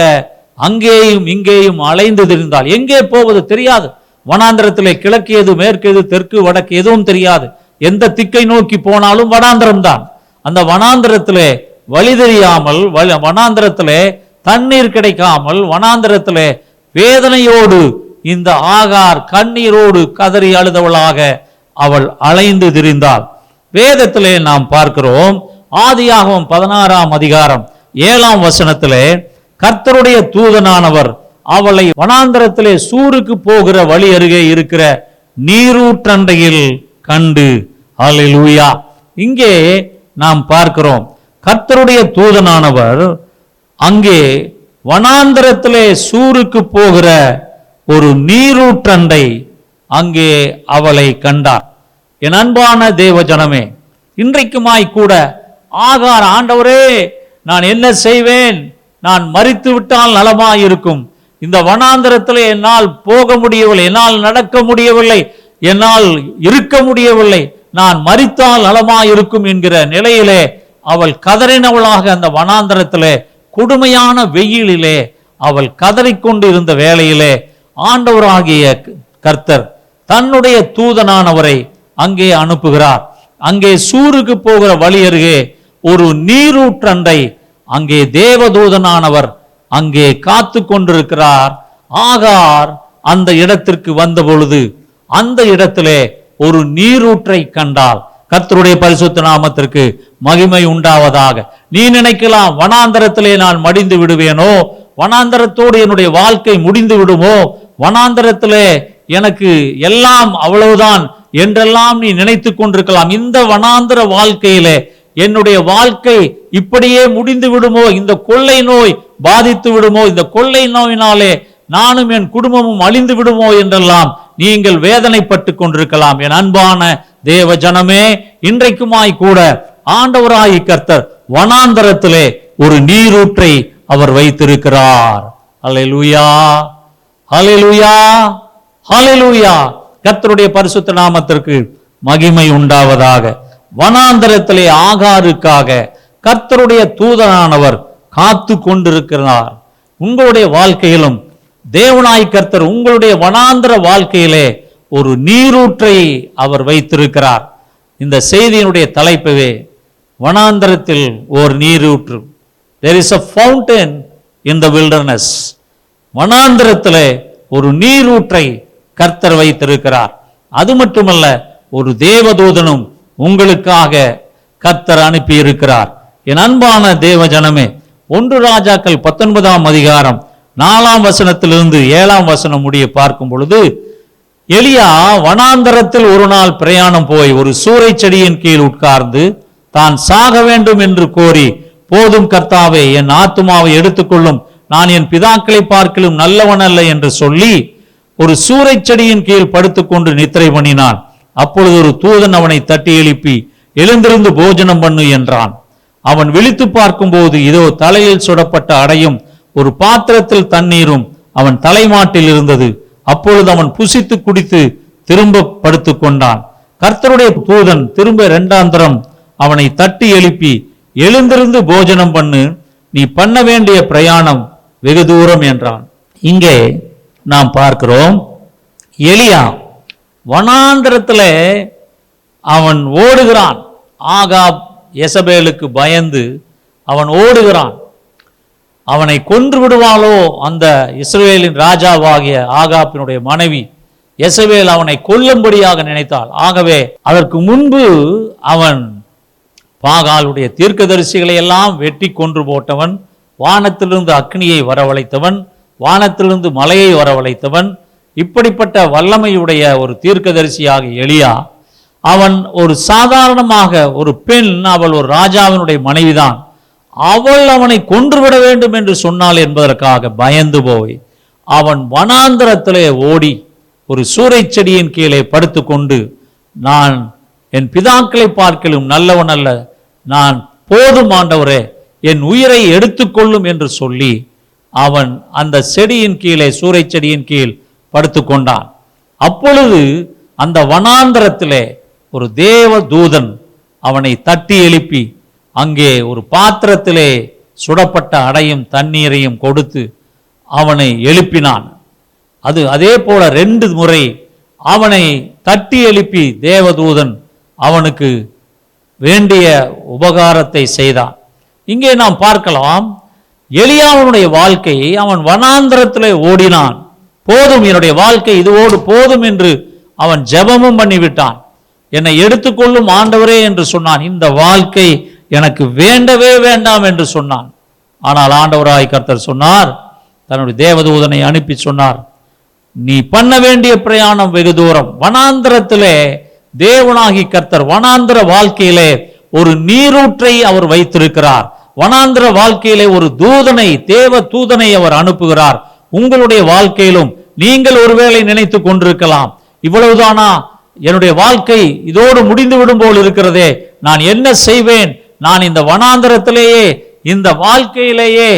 அங்கேயும் இங்கேயும் அலைந்து திரிந்தாள். எங்கே போவது தெரியாது. வனாந்திரத்திலே கிழக்கு எது, மேற்கு எது, தெற்கு வடக்கு எதுவும் தெரியாது. எந்த திக்கை நோக்கி போனாலும் வனாந்திரம் தான். அந்த வனாந்திரத்திலே வழி தெரியாமல், வனாந்திரத்திலே தண்ணீர் கிடைக்காமல், வனாந்திரத்திலே வேதனையோடு இந்த ஆகார் கண்ணீரோடு கதறி அழுதவளாக அவள் அலைந்து திரிந்தாள். வேதத்திலே நாம் பார்க்கிறோம், ஆதியாகமம் பதினாறாம் அதிகாரம் ஏழாம் வசனத்திலே, கர்த்தருடைய தூதனானவர் அவளை வனாந்தரத்திலே சூருக்கு போகிற வழி அருகே இருக்கிற நீரூற்றண்டையில் கண்டு. அல்லேலூயா. இங்கே நாம் பார்க்கிறோம், கர்த்தருடைய தூதனானவர் அங்கே வனாந்தரத்திலே சூருக்கு போகிற ஒரு நீரூற்றண்டை அங்கே அவளை கண்டார். என் அன்பான தேவஜனமே, இன்றைக்குமாய்க்கூட ஆகார், ஆண்டவரே நான் என்ன செய்வேன், நான் மரித்து விட்டால் நலமாயிருக்கும், இந்த வனாந்தரத்திலே என்னால் போக முடியவில்லை, என்னால் நடக்க முடியவில்லை, என்னால் இருக்க முடியவில்லை, நான் மரித்தால் நலமாயிருக்கும் என்கிற நிலையிலே அவள் கதறினவளாக அந்த வனாந்தரத்திலே கொடுமையான வெயிலிலே அவள் கதறிக்கொண்டு இருந்த வேளையிலே ஆண்டவராகிய கர்த்தர் தன்னுடைய தூதனானவரை அங்கே அனுப்புகிறார். அங்கே சூருக்கு போகிற வழி அருகே ஒரு நீரூற்றண்டை அங்கே தேவதூதனானவர் அங்கே காத்து கொண்டிருக்கிறார். ஆகார் அந்த இடத்திற்கு வந்த பொழுது அந்த இடத்திலே ஒரு நீரூற்றை கண்டாள். கர்த்தருடைய பரிசுத்த நாமத்திற்கு மகிமை உண்டாவதாக. நீ நினைக்கலாம், வனாந்தரத்திலே நான் மடிந்து விடுவேனோ, வனாந்தரத்தோடு என்னுடைய வாழ்க்கை முடிந்து விடுமோ, வனாந்தரத்திலே எனக்கு எல்லாம் அவ்வளவுதான் என்றெல்லாம் நீ நினைத்து கொண்டிருக்கலாம். இந்த வனாந்தர வாழ்க்கையிலே என்னுடைய வாழ்க்கை இப்படியே முடிந்து விடுமோ, இந்த கொள்ளை நோய் பாதித்து விடுமோ, இந்த கொள்ளை நோயினாலே நானும் என் குடும்பமும் அழிந்து விடுமோ என்றெல்லாம் நீங்கள் வேதனைப்பட்டு கொண்டிருக்கலாம். என் அன்பான தேவ ஜனமே, இன்றைக்குமாய் கூட ஆண்டவராய் கர்த்தர் வனாந்தரத்திலே ஒரு நீரூற்றை அவர் வைத்திருக்கிறார். அல்லேலூயா, அல்லேலூயா, அல்லேலூயா. கர்த்தருடைய பரிசுத்த நாமத்திற்கு மகிமை உண்டாவதாக. வனாந்தரத்திலே ஆகாருக்காக கர்த்தருடைய தூதனானவர் காத்து கொண்டிருக்கிறார். உங்களுடைய வாழ்க்கையிலும் தேவனாய் கர்த்தர் உங்களுடைய வனாந்தர வாழ்க்கையிலே ஒரு நீரூற்றை அவர் வைத்திருக்கிறார். இந்த செய்தியினுடைய தலைப்பவே வனாந்தரத்தில் ஒரு நீரூற்று. There is a fountain in the wilderness. வனாந்தரத்திலே ஒரு நீரூற்றை கர்த்தர் வைத்திருக்கிறார். அது மட்டுமல்ல, ஒரு தேவதூதனும் உங்களுக்காக கர்த்தர் அனுப்பி இருக்கிறார். என் அன்பான தேவ ஜனமே, ஒன்று ராஜாக்கள் பத்தொன்பதாம் அதிகாரம் நாலாம் வசனத்திலிருந்து ஏழாம் வசனம் முடிய பார்க்கும் பொழுது, எலியா வனாந்தரத்தில் ஒரு நாள் பிரயாணம் போய் ஒரு சூரை செடியின் கீழ் உட்கார்ந்து தான் சாக வேண்டும் என்று கோரி, போதும் கர்த்தாவே, என் ஆத்துமாவை எடுத்துக்கொள்ளும், நான் என் பிதாக்களை பார்க்கலும் நல்லவன் அல்ல என்று சொல்லி ஒரு சூரை செடியின் கீழ் படுத்துக்கொண்டு நித்திரை பண்ணினான். அப்பொழுது ஒரு தூதன் அவனை தட்டி எழுப்பி, எழுந்திருந்து போஜனம் பண்ணு என்றான். அவன் விழித்து பார்க்கும் போது இதோ தலையில் சுடப்பட்ட அடையும் ஒரு பாத்திரத்தில் தண்ணீரும் அவன் தலைமாட்டில் இருந்தது. அப்பொழுது அவன் புசித்து குடித்து திரும்ப படுத்து கொண்டான். கர்த்தருடைய தூதன் திரும்ப இரண்டாந்தரம் அவனை தட்டி எழுப்பி, எழுந்திருந்து போஜனம் பண்ணு, நீ பண்ண வேண்டிய பிரயாணம் வெகு தூரம் என்றான். இங்கே நாம் பார்க்கிறோம், எலியா வனாந்திரத்தில் அவன் ஓடுகிறான். ஆகாப் யெசபேலுக்கு பயந்து அவன் ஓடுகிறான். அவனை கொன்று விடுவாளோ அந்த இஸ்ரவேலின் ராஜாவாகிய ஆகாப்பினுடைய மனைவி யெசபேல் அவனை கொல்லும்படியாக நினைத்தாள். ஆகவே அதற்கு முன்பு அவன் பாகாலுடைய தீர்க்கதரிசிகளை எல்லாம் வெட்டி கொன்று போட்டவன், வானத்திலிருந்து அக்னியை வரவழைத்தவன், வானத்திலிருந்து மலையை வரவழைத்தவன், இப்படிப்பட்ட வல்லமையுடைய ஒரு தீர்க்கதரிசியாகிய எலியா அவன் ஒரு சாதாரணமாக ஒரு பெண், அவள் ஒரு ராஜாவினுடைய மனைவிதான், அவள் அவனை கொன்றுவிட வேண்டும் என்று சொன்னாள் என்பதற்காக பயந்து போய் அவன் வனாந்தரத்திலே ஓடி ஒரு சூறை செடியின் கீழே படுத்து கொண்டு, நான் என் பிதாக்களை பார்க்கலும் நல்லவன் அல்ல, நான் போதும் ஆண்டவரே என் உயிரை எடுத்துக்கொள்ளும் என்று சொல்லி அவன் அந்த செடியின் கீழே சூறை செடியின் கீழ் படுத்து கொண்டான். அப்பொழுது அந்த வனாந்தரத்திலே ஒரு தேவ தூதன் அவனை தட்டி எழுப்பி அங்கே ஒரு பாத்திரத்திலே சுடப்பட்ட அடையும் தண்ணீரையும் கொடுத்து அவனை எழுப்பினான். அது அதே போல ரெண்டு முறை அவனை தட்டி எழுப்பி தேவதூதன் அவனுக்கு வேண்டிய உபகாரத்தை செய்தான். இங்கே நாம் பார்க்கலாம் எலியாவினுடைய வாழ்க்கையை. அவன் வனாந்தரத்திலே ஓடினான், போதும் என்னுடைய வாழ்க்கை இதுவோடு போதும் என்று அவன் ஜெபமும் பண்ணிவிட்டான். என்னை எடுத்துக்கொள்ளும் ஆண்டவரே என்று சொன்னான். இந்த வாழ்க்கை எனக்கு வேண்டவே வேண்டாம் என்று சொன்னான். ஆனால் ஆண்டவராய் கர்த்தர் சொன்னார், தன்னுடைய தேவதூதனை அனுப்பி சொன்னார், நீ பண்ண வேண்டிய பிரயாணம் வெகு தூரம். வனாந்திரத்திலே தேவனாகி கர்த்தர் வனாந்திர வாழ்க்கையிலே ஒரு நீரூற்றை அவர் வைத்திருக்கிறார். வனாந்திர வாழ்க்கையிலே ஒரு தூதனை, தேவ தூதனை அவர் அனுப்புகிறார். உங்களுடைய வாழ்க்கையிலும் நீங்கள் ஒருவேளை நினைத்து கொண்டிருக்கலாம், இவ்வளவுதானா என்னுடைய வாழ்க்கை, இதோடு முடிந்து விடும் போல் இருக்கிறதே, நான் என்ன செய்வேன், நான் இந்த வனாந்தரத்திலேயே இந்த வாழ்க்கையிலேயே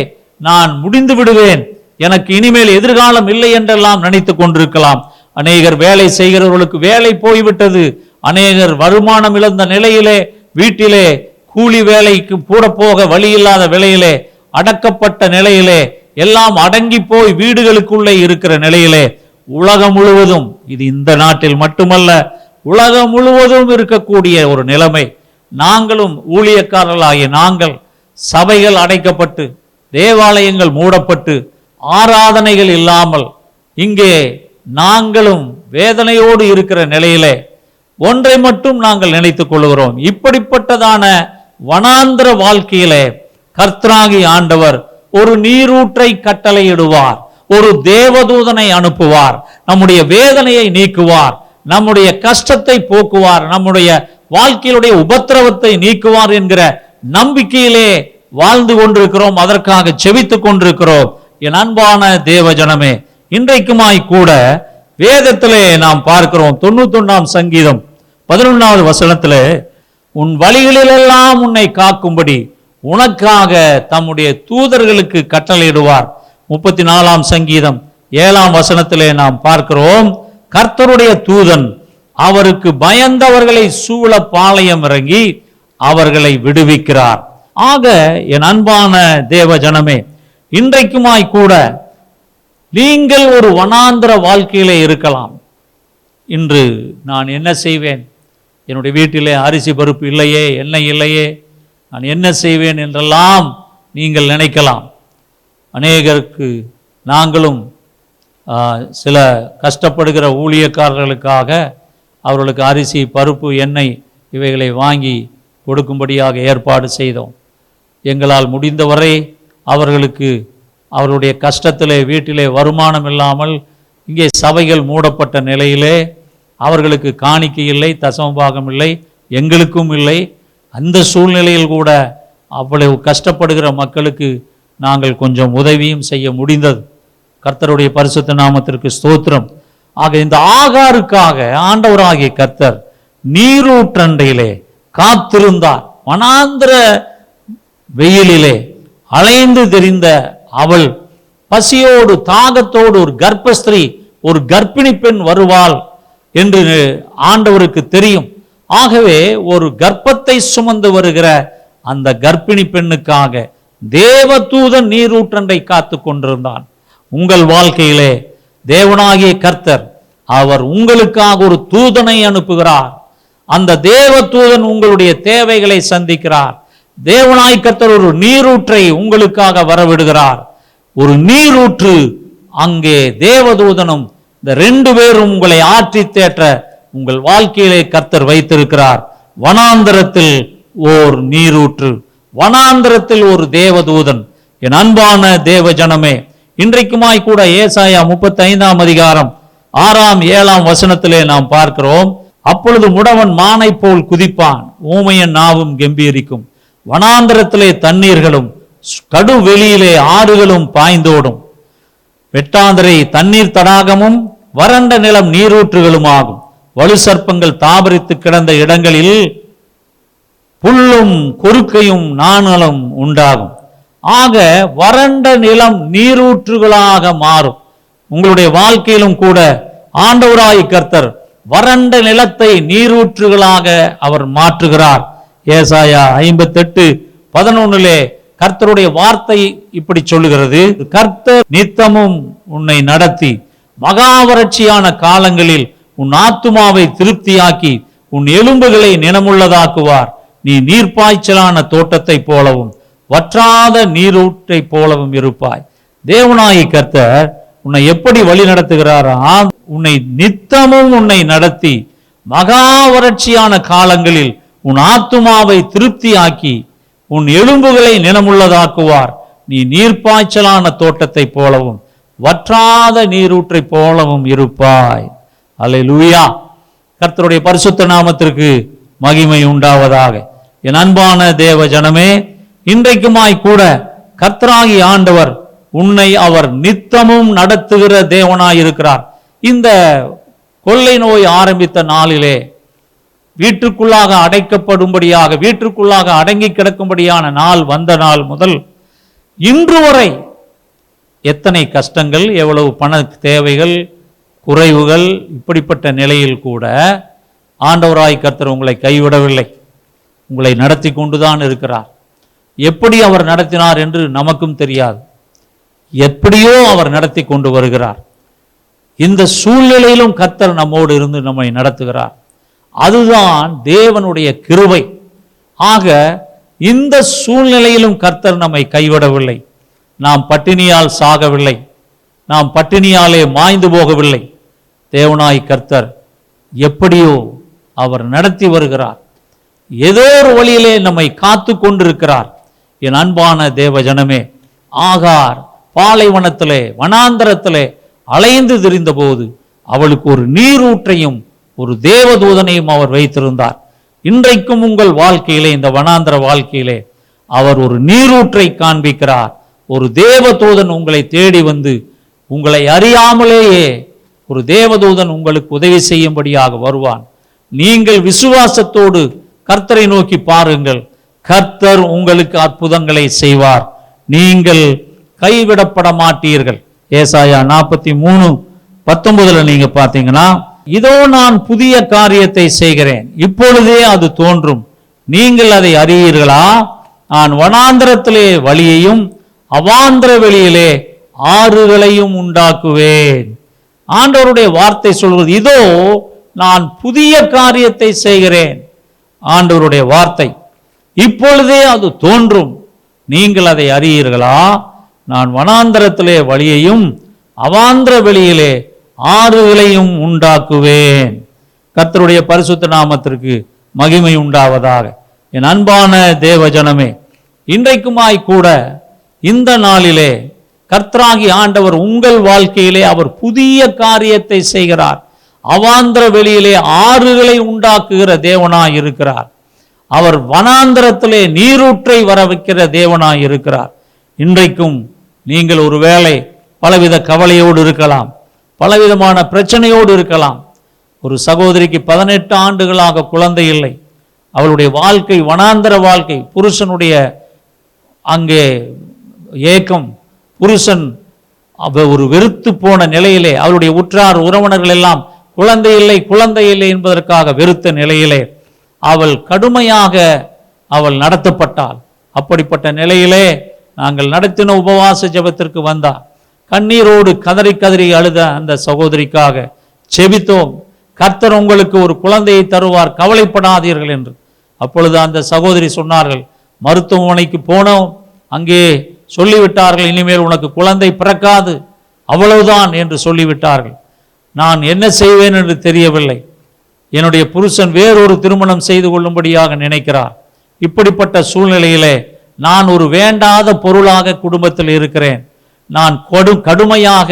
நான் முடிந்து விடுவேன், எனக்கு இனிமேல் எதிர்காலம் இல்லை என்றெல்லாம் நினைத்து கொண்டிருக்கலாம். அநேகர் வேலை செய்கிறவர்களுக்கு வேலை போய்விட்டது, அநேகர் வருமானம் இழந்த நிலையிலே வீட்டிலே கூலி வேலைக்கு கூட போக வழி இல்லாத விலையிலே அடக்கப்பட்ட நிலையிலே எல்லாம் அடங்கி போய் வீடுகளுக்குள்ளே இருக்கிற நிலையிலே உலகம் முழுவதும், இது இந்த நாட்டில் மட்டுமல்ல உலகம் முழுவதும் இருக்கக்கூடிய ஒரு நிலைமை. நாங்களும் ஊழியக்காரர்களாகிய நாங்கள் சபைகள் அடைக்கப்பட்டு தேவாலயங்கள் மூடப்பட்டு ஆராதனைகள் இல்லாமல் இங்கே நாங்களும் வேதனையோடு இருக்கிற நிலையிலே ஒன்றை மட்டும் நாங்கள் நினைத்துக் கொள்கிறோம், இப்படிப்பட்டதான வனாந்திர வாழ்க்கையிலே கர்த்தராகி ஆண்டவர் ஒரு நீரூற்றை கட்டளையிடுவார், ஒரு தேவதூதனை அனுப்புவார், நம்முடைய வேதனையை நீக்குவார், நம்முடைய கஷ்டத்தை போக்குவார், நம்முடைய வாழ்க்கையினுடைய உபத்திரவத்தை நீக்குவார் என்கிற நம்பிக்கையிலே வாழ்ந்து கொண்டிருக்கிறோம், அதற்காக செவித்துக் கொண்டிருக்கிறோம். என் அன்பான தேவஜனமே, இன்றைக்குமாய் கூட வேதத்திலே நாம் பார்க்கிறோம். தொண்ணூத்தி ஒன்னாம் சங்கீதம் பதினொன்னாவது வசனத்திலே, உன் வழிகளிலெல்லாம் உன்னை காக்கும்படி உனக்காக தம்முடைய தூதர்களுக்கு கட்டளையிடுவார். முப்பத்தி நாலாம் சங்கீதம் ஏழாம் வசனத்திலே நாம் பார்க்கிறோம், கர்த்தருடைய தூதன் அவருக்கு பயந்தவர்களை சூழ பாளையம் இறங்கி அவர்களை விடுவிக்கிறார். ஆக என் அன்பான தேவ ஜனமே, இன்றைக்குமாய் கூட நீங்கள் ஒரு வனாந்திர வாழ்க்கையிலே இருக்கலாம். இன்று நான் என்ன செய்வேன், என்னுடைய வீட்டிலே அரிசி பருப்பு இல்லையே, எண்ணெய் இல்லையே, நான் என்ன செய்வேன் என்றெல்லாம் நீங்கள் நினைக்கலாம். அநேகருக்கு நாங்களும் சில கஷ்டப்படுகிற ஊழியக்காரர்களுக்காக அவர்களுக்கு அரிசி பருப்பு எண்ணெய் இவைகளை வாங்கி கொடுக்கும்படியாக ஏற்பாடு செய்தோம். எங்களால் முடிந்தவரை அவர்களுக்கு அவருடைய கஷ்டத்திலே வீட்டிலே வருமானம் இல்லாமல் இங்கே சபைகள் மூடப்பட்ட நிலையிலே அவர்களுக்கு காணிக்கை இல்லை, தசமபாகம் இல்லை, எங்களுக்கும் இல்லை. அந்த சூழ்நிலையில் கூட அவ்வளவு கஷ்டப்படுகிற மக்களுக்கு நாங்கள் கொஞ்சம் உதவியும் செய்ய முடிந்தது. கர்த்தருடைய பரிசுத்த நாமத்திற்கு ஸ்தோத்திரம். ஆக இந்த ஆகாருக்காக ஆண்டவராகிய கர்த்தர் நீரூற்றண்டையிலே காத்திருந்தார். வனாந்திர வெயிலிலே அலைந்து திரிந்த அவள் பசியோடு தாகத்தோடு ஒரு கர்ப்பஸ்திரீ, ஒரு கர்ப்பிணி பெண் வருவாள் என்று ஆண்டவருக்கு தெரியும். ஆகவே ஒரு கர்ப்பத்தை சுமந்து வருகிற அந்த கர்ப்பிணி பெண்ணுக்காக தேவதூதன் நீரூற்றண்டை காத்து கொண்டிருந்தான். உங்கள் வாழ்க்கையிலே தேவனாகிய கர்த்தர் அவர் உங்களுக்காக ஒரு தூதனை அனுப்புகிறார். அந்த தேவ தூதன் உங்களுடைய தேவைகளை சந்திக்கிறார். தேவனாய் கர்த்தர் ஒரு நீரூற்றை உங்களுக்காக வரவிடுகிறார். ஒரு நீரூற்று, அங்கே தேவதூதனும் இந்த ரெண்டு பேரும் உங்களை ஆற்றி தேற்ற உங்கள் வாழ்க்கையிலே கர்த்தர் வைத்திருக்கிறார். வனாந்தரத்தில் ஓர் நீரூற்று, வனாந்தரத்தில் ஒரு தேவதூதன். என் அன்பான தேவ ஜனமே, இன்றைக்குமாய் கூட ஏசாயா முப்பத்தி ஐந்தாம் அதிகாரம் ஆறாம் ஏழாம் வசனத்திலே நாம் பார்க்கிறோம், அப்பொழுது முடவன் மானை போல் குதிப்பான், ஊமையன் நாவும் கம்பீரிக்கும், வனாந்தரத்திலே தண்ணீர்களும் கடு வெளியிலே ஆறுகளும் பாய்ந்தோடும், வெட்டாந்தரை தண்ணீர் தடாகமும் வறண்ட நிலம் நீரூற்றுகளுமாகும், வலு சர்ப்பங்கள் தாபரித்து கிடந்த இடங்களில் புல்லும் கொறுக்கையும் நாணலும் உண்டாகும். ஆக வறண்ட நிலம் நீரூற்றுகளாக மாறும். உங்களுடைய வாழ்க்கையிலும் கூட ஆண்டவராய் கர்த்தர் வறண்ட நிலத்தை நீரூற்றுகளாக அவர் மாற்றுகிறார். ஏசாயா ஐம்பத்தி எட்டு பதினொன்னுலே கர்த்தருடைய வார்த்தை இப்படி சொல்லுகிறது, கர்த்தர் நித்தமும் உன்னை நடத்தி மகா வறட்சியான காலங்களில் உன் ஆத்துமாவை திருப்தியாக்கி உன் எலும்புகளை நினமுள்ளதாக்குவார். நீ நீர்ப்பாய்ச்சலான தோட்டத்தை போலவும் வற்றாத நீரூற்றை போலவும் இருப்பாய். தேவனாகி கர்த்தர் உன்னை எப்படி வழி நடத்துகிறாரா, உன்னை நித்தமும் உன்னை நடத்தி மகா வறட்சியான காலங்களில் உன் ஆத்துமாவை திருப்தியாக்கி உன் எலும்புகளை நினமுள்ளதாக்குவார். நீ நீர்ப்பாய்ச்சலான தோட்டத்தை போலவும் வற்றாத நீரூற்றை போலவும் இருப்பாய். அல்லேலூயா. கர்த்தருடைய பரிசுத்த நாமத்திற்கு மகிமை உண்டாவதாக. என் அன்பான தேவ ஜனமே, இன்றைக்குமாய் கூட கர்த்தராகி ஆண்டவர் உன்னை அவர் நித்தமும் நடத்துகிற தேவனாயிருக்கிறார். இந்த கொள்ளை நோய் ஆரம்பித்த நாளிலே வீட்டுக்குள்ளாக அடைக்கப்படும்படியாக, வீட்டுக்குள்ளாக அடங்கி கிடக்கும்படியான நாள் வந்த நாள் முதல் இன்று வரை எத்தனை கஷ்டங்கள், எவ்வளவு பண தேவைகள், குறைவுகள், இப்படிப்பட்ட நிலையில் கூட ஆண்டவராய் கர்த்தர் உங்களை கைவிடவில்லை, உங்களை நடத்தி கொண்டுதான் இருக்கிறார். எப்படி அவர் நடத்தினார் என்று நமக்கும் தெரியாது, எப்படியோ அவர் நடத்தி கொண்டு வருகிறார். இந்த சூழ்நிலையிலும் கர்த்தர் நம்மோடு இருந்து நம்மை நடத்துகிறார். அதுதான் தேவனுடைய கிருபை. ஆக இந்த சூழ்நிலையிலும் கர்த்தர் நம்மை கைவிடவில்லை. நாம் பட்டினியால் சாகவில்லை, நாம் பட்டினியாலே மாய்ந்து போகவில்லை. தேவனாய் கர்த்தர் எப்படியோ அவர் நடத்தி வருகிறார். ஏதோ ஒரு வழியிலே நம்மை காத்து கொண்டிருக்கிறார். என் அன்பான தேவ ஜனமே, ஆகார் பாலைவனத்திலே வனாந்தரத்திலே அலைந்து திரிந்த போது அவளுக்கு ஒரு நீரூற்றையும் ஒரு தேவதூதனையும் அவர் வைத்திருந்தார். இன்றைக்கும் உங்கள் வாழ்க்கையிலே, இந்த வனாந்தர வாழ்க்கையிலே அவர் ஒரு நீரூற்றை காண்பிக்கிறார். ஒரு தேவதூதன் உங்களை தேடி வந்து உங்களை அறியாமலேயே ஒரு தேவதூதன் உங்களுக்கு உதவி செய்யும்படியாக வருவான். நீங்கள் விசுவாசத்தோடு கர்த்தரை நோக்கி பாருங்கள், கர்த்தர் உங்களுக்கு அற்புதங்களை செய்வார். நீங்கள் கைவிடப்பட மாட்டீர்கள். ஏசாயா நாற்பத்தி மூணு பத்தொன்பதுல நீங்க பார்த்தீங்கன்னா, இதோ நான் புதிய காரியத்தை செய்கிறேன், இப்பொழுதே அது தோன்றும், நீங்கள் அதை அறியீர்களா? நான் வனாந்தரத்திலே வழியையும் அவாந்திர வெளியிலே ஆறுகளையும் உண்டாக்குவேன். ஆண்டவருடைய வார்த்தை சொல்வது, இதோ நான் புதிய காரியத்தை செய்கிறேன். ஆண்டவருடைய வார்த்தை, இப்பொழுதே அது தோன்றும், நீங்கள் அதை அறியீர்களா? நான் வனாந்தரத்திலே வழியையும் அவாந்திர வெளியிலே ஆறுகளையும் உண்டாக்குவேன். கர்த்தருடைய பரிசுத்த நாமத்திற்கு மகிமை உண்டாவதாக. என் அன்பான தேவ ஜனமே, இன்றைக்குமாய் கூட இந்த நாளிலே கர்த்தராகி ஆண்டவர் உங்கள் வாழ்க்கையிலே அவர் புதிய காரியத்தை செய்கிறார். அவாந்திர வெளியிலே ஆறுகளை உண்டாக்குகிற தேவனாய் இருக்கிறார். அவர் வனாந்தரத்திலே நீரூற்றை வர வைக்கிற தேவனாய் இருக்கிறார். இன்றைக்கும் நீங்கள் ஒருவேளை பலவித கவலையோடு இருக்கலாம், பலவிதமான பிரச்சனையோடு இருக்கலாம். ஒரு சகோதரிக்கு பதினெட்டு ஆண்டுகளாக குழந்தை இல்லை. அவளுடைய வாழ்க்கை வனாந்தர வாழ்க்கை. புருஷனுடைய அங்கே ஏக்கம், புருஷன் ஒரு வெறுத்து போன நிலையிலே, அவருடைய உற்றார் உறவினர்கள் எல்லாம் குழந்தை இல்லை குழந்தை இல்லை என்பதற்காக வெறுத்த நிலையிலே அவள் கடுமையாக அவள் நடத்தப்பட்டாள். அப்படிப்பட்ட நிலையிலே நாங்கள் நடத்தின உபவாச ஜெபத்திற்கு வந்தார். கண்ணீரோடு கதறி கதறி அழுத அந்த சகோதரிக்காக செபித்தோம், கர்த்தர் உங்களுக்கு ஒரு குழந்தையை தருவார், கவலைப்படாதீர்கள் என்று. அப்பொழுது அந்த சகோதரி சொன்னார்கள், மருத்துவமனைக்கு போனோம், அங்கே சொல்லிவிட்டார்கள், இனிமேல் உனக்கு குழந்தை பிறக்காது, அவ்வளவுதான் என்று சொல்லிவிட்டார்கள். நான் என்ன செய்வேன் என்று தெரியவில்லை. என்னுடைய புருஷன் வேறொரு திருமணம் செய்து கொள்ளும்படியாக நினைக்கிறார். இப்படிப்பட்ட சூழ்நிலையிலே நான் ஒரு வேண்டாத பொருளாக குடும்பத்தில் இருக்கிறேன். நான் கொடு கடுமையாக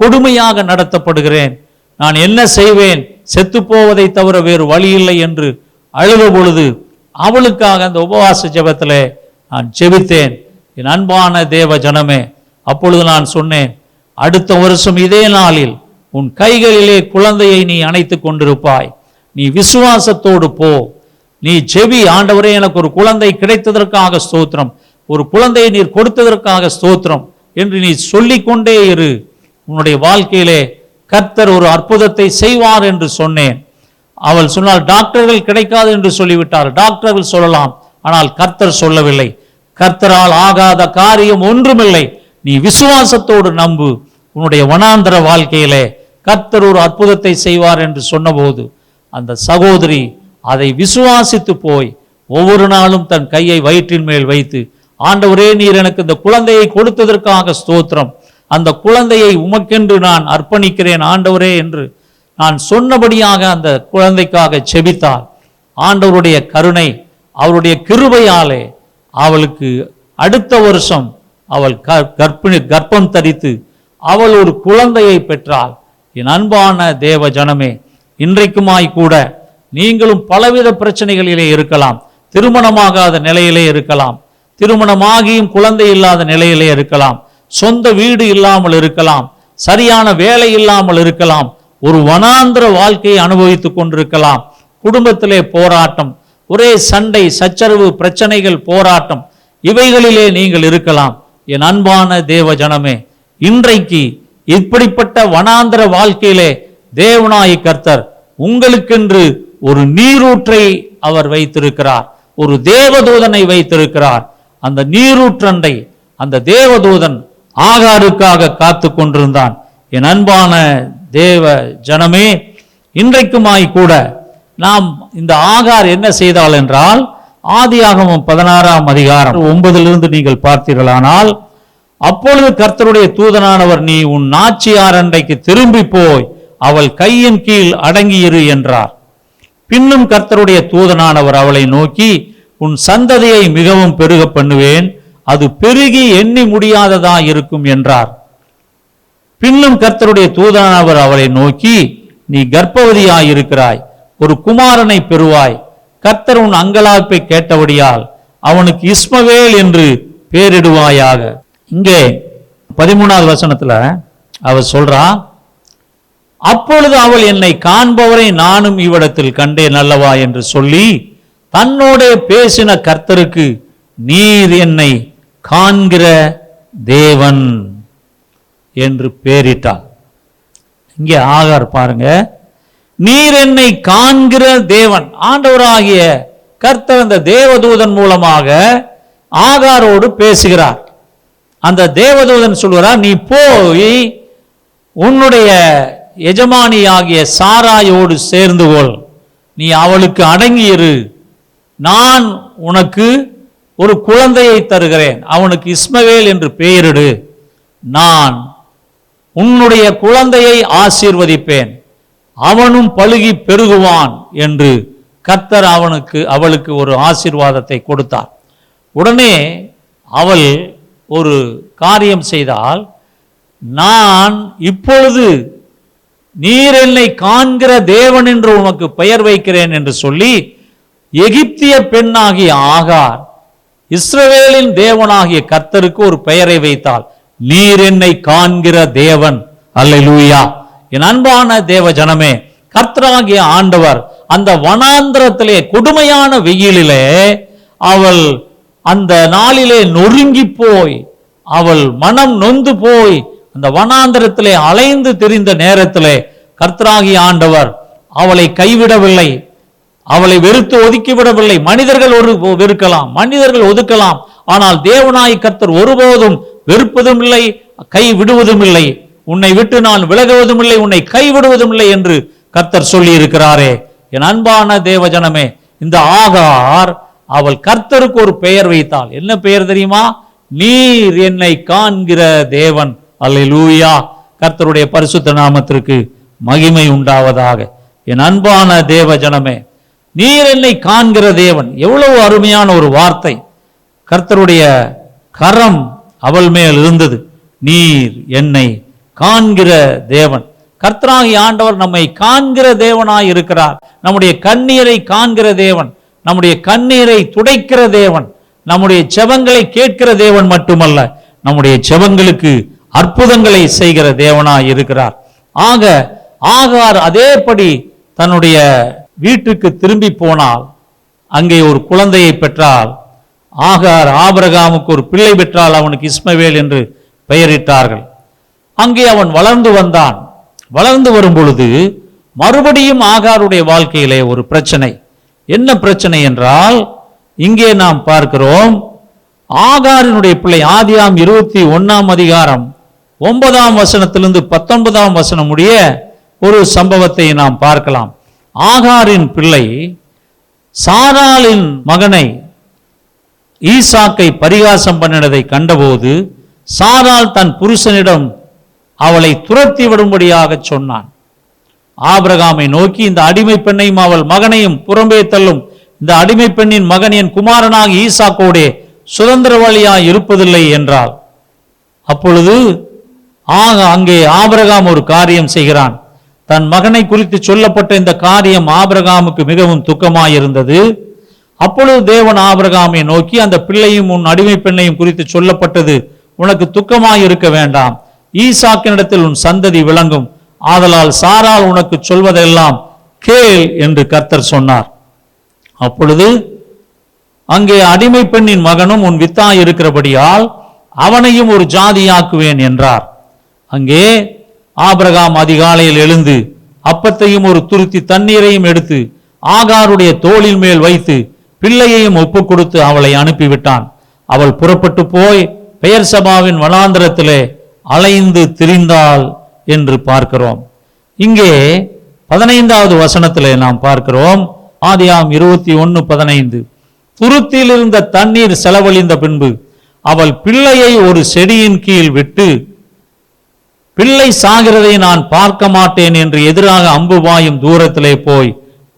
கொடுமையாக நடத்தப்படுகிறேன். நான் என்ன செய்வேன்? செத்துப்போவதை தவிர வேறு வழி இல்லை என்று அழுத பொழுது அவளுக்காக அந்த உபவாச ஜெபத்திலே நான் ஜெபித்தேன். என் அன்பான தேவ ஜனமே, அப்பொழுது நான் சொன்னேன், அடுத்த வருஷம் இதே நாளில் உன் கைகளிலே குழந்தையை நீ அணைத்து கொண்டிருப்பாய். நீ விசுவாசத்தோடு போ, நீ ஜெபி, ஆண்டவரே எனக்கு ஒரு குழந்தை கிடைத்ததற்காக ஸ்தோத்திரம், ஒரு குழந்தையை நீர் கொடுத்ததற்காக ஸ்தோத்திரம் என்று நீ சொல்லிக்கொண்டே இரு. உன்னுடைய வாழ்க்கையிலே கர்த்தர் ஒரு அற்புதத்தை செய்வார் என்று சொன்னேன். அவள் சொன்னால், டாக்டர்கள் கிடைக்காது என்று சொல்லிவிட்டார். டாக்டர்கள் சொல்லலாம், ஆனால் கர்த்தர் சொல்லவில்லை. கர்த்தரால் ஆகாத காரியம் ஒன்றுமில்லை. நீ விசுவாசத்தோடு நம்பு. உன்னுடைய வனாந்தர வாழ்க்கையிலே கர்த்தர் ஒரு அற்புதத்தை செய்வார் என்று சொன்னபோது அந்த சகோதரி அதை விசுவாசித்து போய் ஒவ்வொரு நாளும் தன் கையை வயிற்றின் மேல் வைத்து, ஆண்டவரே நீர் எனக்கு இந்த குழந்தையை கொடுத்ததற்காக ஸ்தோத்திரம், அந்த குழந்தையை உமக்கென்று நான் அர்ப்பணிக்கிறேன் ஆண்டவரே என்று நான் சொன்னபடியாக அந்த குழந்தைக்காக செபித்தார். ஆண்டவருடைய கருணை, அவருடைய கிருபையாலே அவளுக்கு அடுத்த வருஷம் அவள் கற்பிணி கர்ப்பம் தரித்து அவள் ஒரு குழந்தையை பெற்றாள். என் அன்பான தேவ ஜனமே, இன்றைக்குமாய்கூட நீங்களும் பலவித பிரச்சனைகளிலே இருக்கலாம். திருமணமாகாத நிலையிலே இருக்கலாம், திருமணமாகியும் குழந்தை இல்லாத நிலையிலே இருக்கலாம், சொந்த வீடு இல்லாமல் இருக்கலாம், சரியான வேலை இல்லாமல் இருக்கலாம், ஒரு வனாந்திர வாழ்க்கையை அனுபவித்துக் கொண்டிருக்கலாம், குடும்பத்திலே போராட்டம், ஒரே சண்டை சச்சரவு பிரச்சனைகள் போராட்டம், இவைகளிலே நீங்கள் இருக்கலாம். என் அன்பான தேவ ஜனமே, இன்றைக்கு இப்படிப்பட்ட வனாந்திர வாழ்க்கையிலே தேவனாய் கர்த்தர் உங்களுக்கென்று ஒரு நீரூற்றை அவர் வைத்திருக்கிறார், ஒரு தேவதூதனை வைத்திருக்கிறார். அந்த நீரூற்றண்டை அந்த தேவதூதன் ஆகாருக்காக காத்து கொண்டிருந்தான். என் அன்பான தேவ ஜனமே, இன்றைக்குமாய் கூட நாம் இந்த ஆகார் என்ன செய்தாள் என்றால், ஆதியாகமம் பதினாறாம் அதிகாரம் ஒன்பதிலிருந்து நீங்கள் பார்த்தீர்களானால், அப்பொழுது கர்த்தருடைய தூதனானவர், நீ உன் நாச்சியார் அண்டைக்கு திரும்பி போய் அவள் கையின் கீழ் அடங்கியிரு என்றார். பின்னும் கர்த்தருடைய தூதனானவர் அவளை நோக்கி, உன் சந்ததியை மிகவும் பெருக பண்ணுவேன், அது பெருகி எண்ணி முடியாததா இருக்கும் என்றார். பின்னும் கர்த்தருடைய தூதனானவர் அவளை நோக்கி, நீ கர்ப்பவதியாயிருக்கிறாய், ஒரு குமாரனை பெறுவாய், கர்த்தர் உன் அங்கலாப்பை கேட்டபடியால் அவனுக்கு இஸ்மவேல் என்று பெயரிடுவாயாக. இங்கே பதிமூணாவது வசனத்துல அவர் சொல்றா, அப்பொழுது அவள், என்னை காண்பவரை நானும் இவ்விடத்தில் கண்டேன் அல்லவா என்று சொல்லி தன்னோட பேசின கர்த்தருக்கு, நீர் என்னை காண்கிற தேவன் என்று பெயரிட்டாள். இங்கே ஆகார் பாருங்க, நீர் என்னை காண்கிற தேவன். ஆண்டவராகிய கர்த்தர் அந்த தேவதூதன் மூலமாக ஆகாரோடு பேசுகிறார். அந்த தேவதூதன் சொல்கிறார், நீ போய் உன்னுடைய எஜமானி ஆகிய சாராயோடு சேர்ந்து கொள், நீ அவளுக்கு அடங்கியிரு, நான் உனக்கு ஒரு குழந்தையை தருகிறேன், அவனுக்கு இஸ்மவேல் என்று பெயரிடு, நான் உன்னுடைய குழந்தையை ஆசீர்வதிப்பேன், அவனும் பழுகி பெருகுவான் என்று கர்த்தர் அவனுக்கு அவளுக்கு ஒரு ஆசீர்வாதத்தை கொடுத்தார். உடனே அவள் ஒரு காரியம் செய்தால், நான் இப்பொழுது நீர் என்னை காண்கிற தேவன் என்று உனக்கு பெயர் வைக்கிறேன் என்று சொல்லி எகிப்திய பெண்ணாகிய ஆகார் இஸ்ரவேலின் தேவனாகிய கர்த்தருக்கு ஒரு பெயரை வைத்தாள், நீர் என்னை காண்கிற தேவன். அல்லேலூயா. என் அன்பான தேவ ஜனமே, கர்த்தராகிய ஆண்டவர் அந்த வனாந்திரத்திலே கொடுமையான வெயிலிலே அவள் அந்த நாளிலே நொறுங்கி போய் அவள் மனம் நொந்து போய் அந்த வனாந்திரத்திலே அலைந்து திரிந்த நேரத்திலே கர்த்தராகிய ஆண்டவர் அவளை கைவிடவில்லை, அவளை வெறுத்து ஒதுக்கிவிடவில்லை. மனிதர்கள் ஒரு வெறுக்கலாம், மனிதர்கள் ஒதுக்கலாம், ஆனால் தேவனாய் கர்த்தர் ஒருபோதும் வெறுப்பதும் இல்லை, கை விடுவதும் இல்லை. உன்னை விட்டு நான் விலகுவதும் இல்லை, உன்னை கைவிடுவதும் இல்லை என்று கர்த்தர் சொல்லி இருக்கிறாரே. என் அன்பான தேவஜனமே, இந்த ஆகார் அவள் கர்த்தருக்கு ஒரு பெயர் வைத்தாள். என்ன பெயர் தெரியுமா? நீர் என்னை காண்கிற தேவன். அல்லேலூயா. கர்த்தருடைய பரிசுத்த நாமத்திற்கு மகிமை உண்டாவதாக. என் அன்பான தேவஜனமே, நீர் என்னை காண்கிற தேவன், எவ்வளவு அருமையான ஒரு வார்த்தை. கர்த்தருடைய கரம் அவள் மேல் இருந்தது. நீர் என்னை காண்கிற தேவன். கர்த்தராகிய ஆண்டவர் நம்மை காண்கிற தேவனாய் இருக்கிறார். நம்முடைய கண்ணீரை காண்கிற தேவன், நம்முடைய கண்ணீரை துடைக்கிற தேவன், நம்முடைய செபங்களை கேட்கிற தேவன் மட்டுமல்ல, நம்முடைய செபங்களுக்கு அற்புதங்களை செய்கிற தேவனாய் இருக்கிறார். ஆக ஆகார் அதேபடி தன்னுடைய வீட்டுக்கு திரும்பி போனால் அங்கே ஒரு குழந்தையை பெற்றால். ஆகார் ஆபிரகாமுக்கு ஒரு பிள்ளை பெற்றால், அவனுக்கு இஸ்மவேல் என்று பெயரிட்டார்கள். அங்கே அவன் வளர்ந்து வந்தான். வளர்ந்து வரும் பொழுது மறுபடியும் ஆகாருடைய வாழ்க்கையிலே ஒரு பிரச்சனை. என்ன பிரச்சனை என்றால், இங்கே நாம் பார்க்கிறோம் ஆகாரினுடைய பிள்ளை, ஆதியாம் இருபத்தி ஒன்னாம் அதிகாரம் ஒன்பதாம் வசனத்திலிருந்து பத்தொன்பதாம் வசனம் உடைய ஒரு சம்பவத்தை நாம் பார்க்கலாம். ஆகாரின் பிள்ளை சாராளின் மகனை ஈசாக்கை பரிகாசம் பண்ணினதை கண்டபோது சாராள் தன் புருஷனிடம் அவளை துரத்தி விடும்படியாக சொன்னான். ஆபிரகாமை நோக்கி, இந்த அடிமை பெண்ணையும் அவள் மகனையும் புறம்பே தள்ளும். இந்த அடிமை பெண்ணின் மகன் என் குமாரனாக ஈசாக்கோடே சுதந்திரவாளியாய் இருப்பதில்லை என்றாள். அப்பொழுது ஆக அங்கே ஆபிரகாம் ஒரு காரியம் செய்கிறான். தன் மகனை குறித்து சொல்லப்பட்ட இந்த காரியம் ஆபிரகாமுக்கு மிகவும் துக்கமாயிருந்தது. அப்பொழுது தேவன் ஆபிரகாமை நோக்கி, அந்த பிள்ளையும் உன் அடிமை பெண்ணையும் குறித்து சொல்லப்பட்டது உனக்கு துக்கமாய் இருக்க வேண்டாம். ஈசாக்கினிடத்தில் உன் சந்ததி விளங்கும். ஆதலால் சாரால் உனக்கு சொல்வதெல்லாம் கேள் என்று கர்த்தர் சொன்னார். அப்பொழுது அங்கே அடிமை பெண்ணின் மகனும் உன் வித்தாய் இருக்கிறபடியால் அவனையும் ஒரு ஜாதியாக்குவேன் என்றார். அங்கே ஆபிரகாம் அதிகாலையில் எழுந்து அப்பத்தையும் ஒரு துருத்தி தண்ணீரையும் எடுத்து ஆகாருடைய தோளின் மேல் வைத்து பிள்ளையையும் ஒப்பு கொடுத்து அவளை அனுப்பிவிட்டான். அவள் புறப்பட்டு போய் பெயர் சபாவின் வனாந்திரத்திலே அலைந்து திரிந்தாள் என்று பார்க்கிறோம். இங்கே பதினைந்தாவது வசனத்திலே நாம் பார்க்கிறோம். ஆதியாம் இருபத்தி ஒன்னு பதினைந்து, துருத்தியில் இருந்த தண்ணீர் செலவழிந்த பின்பு அவள் பிள்ளையை ஒரு செடியின் கீழ் விட்டு, பிள்ளை சாகிறதை நான் பார்க்க மாட்டேன் என்று எதிராக அம்பு பாயும் தூரத்திலே போய்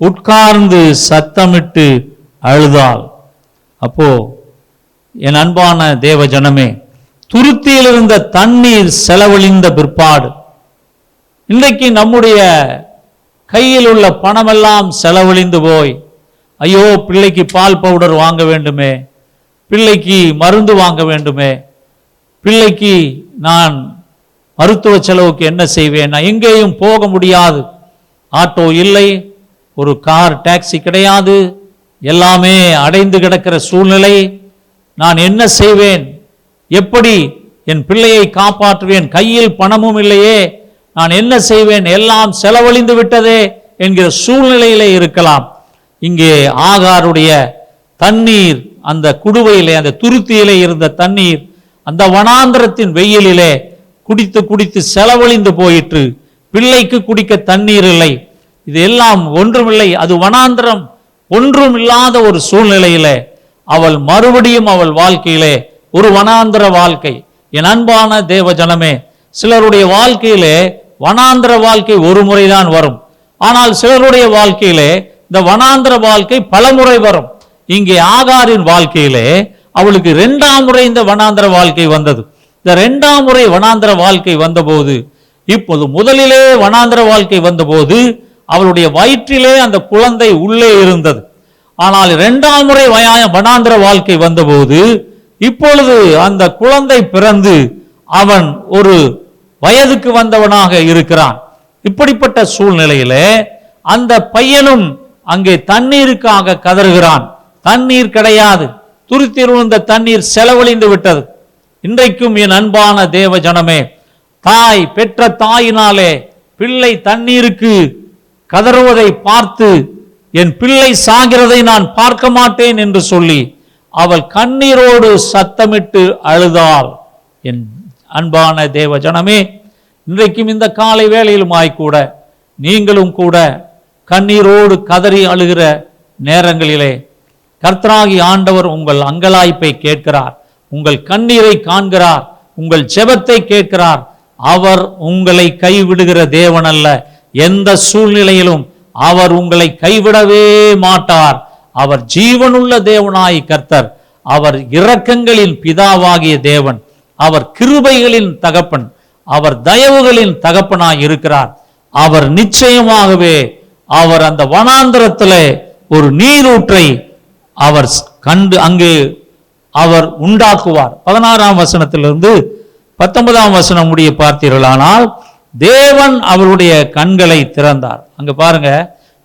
உட்கார்ந்து சத்தமிட்டு அழுதாள். அப்போ என் அன்பான தேவ ஜனமே, துருத்தியில் இருந்த தண்ணீர் செலவழிந்த பிற்பாடு, இன்றைக்கு நம்முடைய கையில் உள்ள பணமெல்லாம் செலவழிந்து போய், ஐயோ பிள்ளைக்கு பால் பவுடர் வாங்க வேண்டுமே, பிள்ளைக்கு மருந்து வாங்க வேண்டுமே, பிள்ளைக்கு நான் மருத்துவ செலவுக்கு என்ன செய்வேன், நான் எங்கேயும் போக முடியாது, ஆட்டோ இல்லை, ஒரு கார் டாக்ஸி கிடையாது, எல்லாமே அடைந்து கிடக்கிற சூழ்நிலை, நான் என்ன செய்வேன், எப்படி என் பிள்ளையை காப்பாற்றுவேன், கையில் பணமும் இல்லையே, நான் என்ன செய்வேன், எல்லாம் செலவழிந்து விட்டதே என்கிற சூழ்நிலையிலே இருக்கலாம். இங்கே ஆகாருடைய தண்ணீர் அந்த குடுவையிலே, அந்த துருத்தியிலே இருந்த தண்ணீர் அந்த வனாந்திரத்தின் வெயிலிலே குடித்து குடித்து செலவழிந்து போயிற்று. பிள்ளைக்கு குடிக்க தண்ணீர் இல்லை, இது எல்லாம் ஒன்றுமில்லை, அது வனாந்திரம், ஒன்றும் இல்லாத ஒரு சூழ்நிலையிலே அவள் மறுபடியும் அவள் வாழ்க்கையிலே ஒரு வனாந்திர வாழ்க்கை. என் அன்பான தேவ ஜனமே, சிலருடைய வாழ்க்கையிலே வனாந்திர வாழ்க்கை ஒரு முறைதான் வரும். ஆனால் சிலருடைய வாழ்க்கையிலே இந்த வனாந்திர வாழ்க்கை பலமுறை வரும். இங்கே ஆகாரின் வாழ்க்கையிலே அவளுக்கு இரண்டாம் முறை இந்த வனாந்திர வாழ்க்கை வந்தது. இந்த இரண்டாம் முறை வனாந்திர வாழ்க்கை வந்தபோது, இப்போது முதலிலே வனாந்திர வாழ்க்கை வந்தபோது அவளுடைய வயிற்றிலே அந்த குழந்தை உள்ளே இருந்தது. ஆனால் இரண்டாம் முறை வனாந்திர வாழ்க்கை வந்தபோது இப்பொழுது அந்த குழந்தை பிறந்து அவன் ஒரு வயதுக்கு வந்தவனாக இருக்கிறான். இப்படிப்பட்ட சூழ்நிலையிலே அந்த பையனும் அங்கே தண்ணீருக்காக கதறுகிறான். தண்ணீர் கிடையாது, துருத்தியில் விழுந்த தண்ணீர் செலவழிந்து விட்டது. இன்றைக்கும் என் அன்பான தேவ ஜனமே, தாய் பெற்ற தாயினாலே பிள்ளை தண்ணீருக்கு கதறுவதை பார்த்து, என் பிள்ளை சாகிறதை நான் பார்க்க மாட்டேன் என்று சொல்லி அவள் கண்ணீரோடு சத்தமிட்டு அழுதாள். என் அன்பான தேவ ஜனமே, இன்றைக்கும் இந்த காலை வேளையிலுமாய்க்கூட நீங்களும் கூட கண்ணீரோடு கதறி அழுகிற நேரங்களிலே கர்த்தராகி ஆண்டவர் உங்கள் அங்கலாய்ப்பை கேட்கிறார், உங்கள் கண்ணீரை காண்கிறார், உங்கள் ஜெபத்தை கேட்கிறார். அவர் உங்களை கைவிடுகிற தேவன் அல்ல. எந்த சூழ்நிலையிலும் அவர் உங்களை கைவிடவே மாட்டார். அவர் ஜீவனுள்ள தேவனாய் கர்த்தர், அவர் இரக்கங்களின் பிதாவாகிய தேவன், அவர் கிருபைகளின் தகப்பன், அவர் தயவுகளின் தகப்பனாய் இருக்கிறார். அவர் நிச்சயமாகவே அவர் அந்த வனாந்தரத்திலே ஒரு நீரூற்றை அவர் கண்டு அங்கு அவர் உண்டாக்குவார். பதினாறாம் வசனத்திலிருந்து பத்தொன்பதாம் வசனம் முடிய பார்த்தீர்களானால் தேவன் அவருடைய கண்களை திறந்தார். அங்க பாருங்க,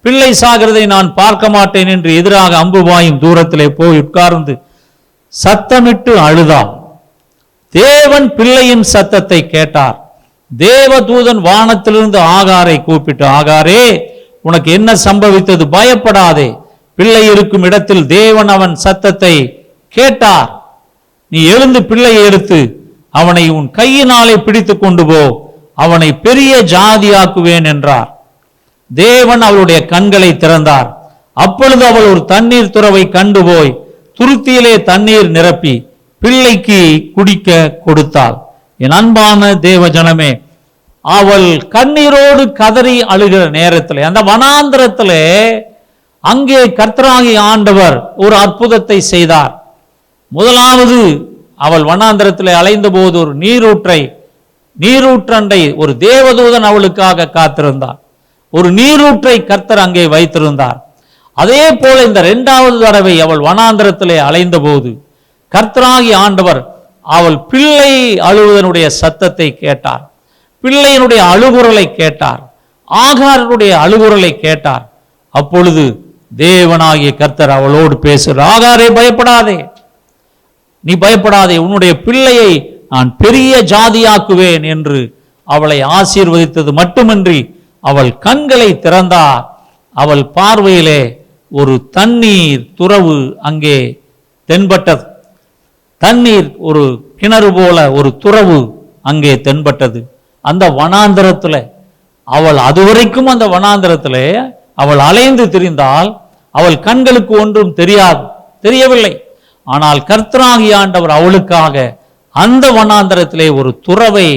பிள்ளை சாகிறதை நான் பார்க்க மாட்டேன் என்று எதிராக அம்பு பாயும் தூரத்திலே போய் உட்கார்ந்து சத்தமிட்டு அழுதாம். தேவன் பிள்ளையின் சத்தத்தை கேட்டார். தேவதூதன் வானத்திலிருந்து ஆகாரை கூப்பிட்டு, ஆகாரே, உனக்கு என்ன சம்பவித்தது? பயப்படாதே. பிள்ளை இருக்கும் இடத்தில் தேவன் அவன் சத்தத்தை கேட்டார். நீ எழுந்து பிள்ளையை எடுத்து அவனை உன் கையினாலே பிடித்து கொண்டு போ, அவனை பெரிய ஜாதியாக்குவேன் என்றார். தேவன் அவளுடைய கண்களை திறந்தார். அப்பொழுது அவள் ஒரு தண்ணீர் துறவை கண்டு போய் துருத்தியிலே தண்ணீர் நிரப்பி பிள்ளைக்கு குடிக்க கொடுத்தாள். என் அன்பான தேவ ஜனமே, அவள் கண்ணீரோடு கதறி அழுகிற நேரத்தில், அந்த வனாந்திரத்தில், அங்கே கர்த்தராகிய ஆண்டவர் ஒரு அற்புதத்தை செய்தார். முதலாவது, அவள் வனாந்திரத்தில் அலைந்த போது ஒரு நீரூற்றை நீரூற்றண்டை ஒரு தேவதூதன் அவளுக்காக காத்திருந்தார். ஒரு நீரூற்றை கர்த்தர் அங்கே வைத்திருந்தார். அதே போல இந்த இரண்டாவது தடவை அவள் வனாந்திரத்திலே அலைந்த போது கர்த்தராகிய ஆண்டவர் அவள் பிள்ளை அழுவதனுடைய சத்தத்தை கேட்டார். பிள்ளையினுடைய அழுகுரலை கேட்டார். ஆகாரனுடைய அழுகுரலை கேட்டார். அப்பொழுது தேவனாகிய கர்த்தர் அவளோடு பேசுகிறார். ஆகாரே, பயப்படாதே, நீ பயப்படாதே, உன்னுடைய பிள்ளையை நான் பெரிய ஜாதியாக்குவேன் என்று அவளை ஆசீர்வதித்தது மட்டுமின்றி அவள் கண்களை திறந்தார். அவள் பார்வையிலே ஒரு தண்ணீர் துறவு அங்கே தென்பட்டது. தண்ணீர் ஒரு கிணறு போல ஒரு துறவு அங்கே தென்பட்டது. அந்த வனாந்தரத்தில் அவள் அதுவரைக்கும் அந்த வனாந்தரத்தில் அவள் அலைந்து திரிந்தால் அவள் கண்களுக்கு ஒன்றும் தெரியாது, தெரியவில்லை. ஆனால் கர்த்தராகிய ஆண்டவர் அவளுக்காக அந்த வனாந்தரத்திலே ஒரு துறவை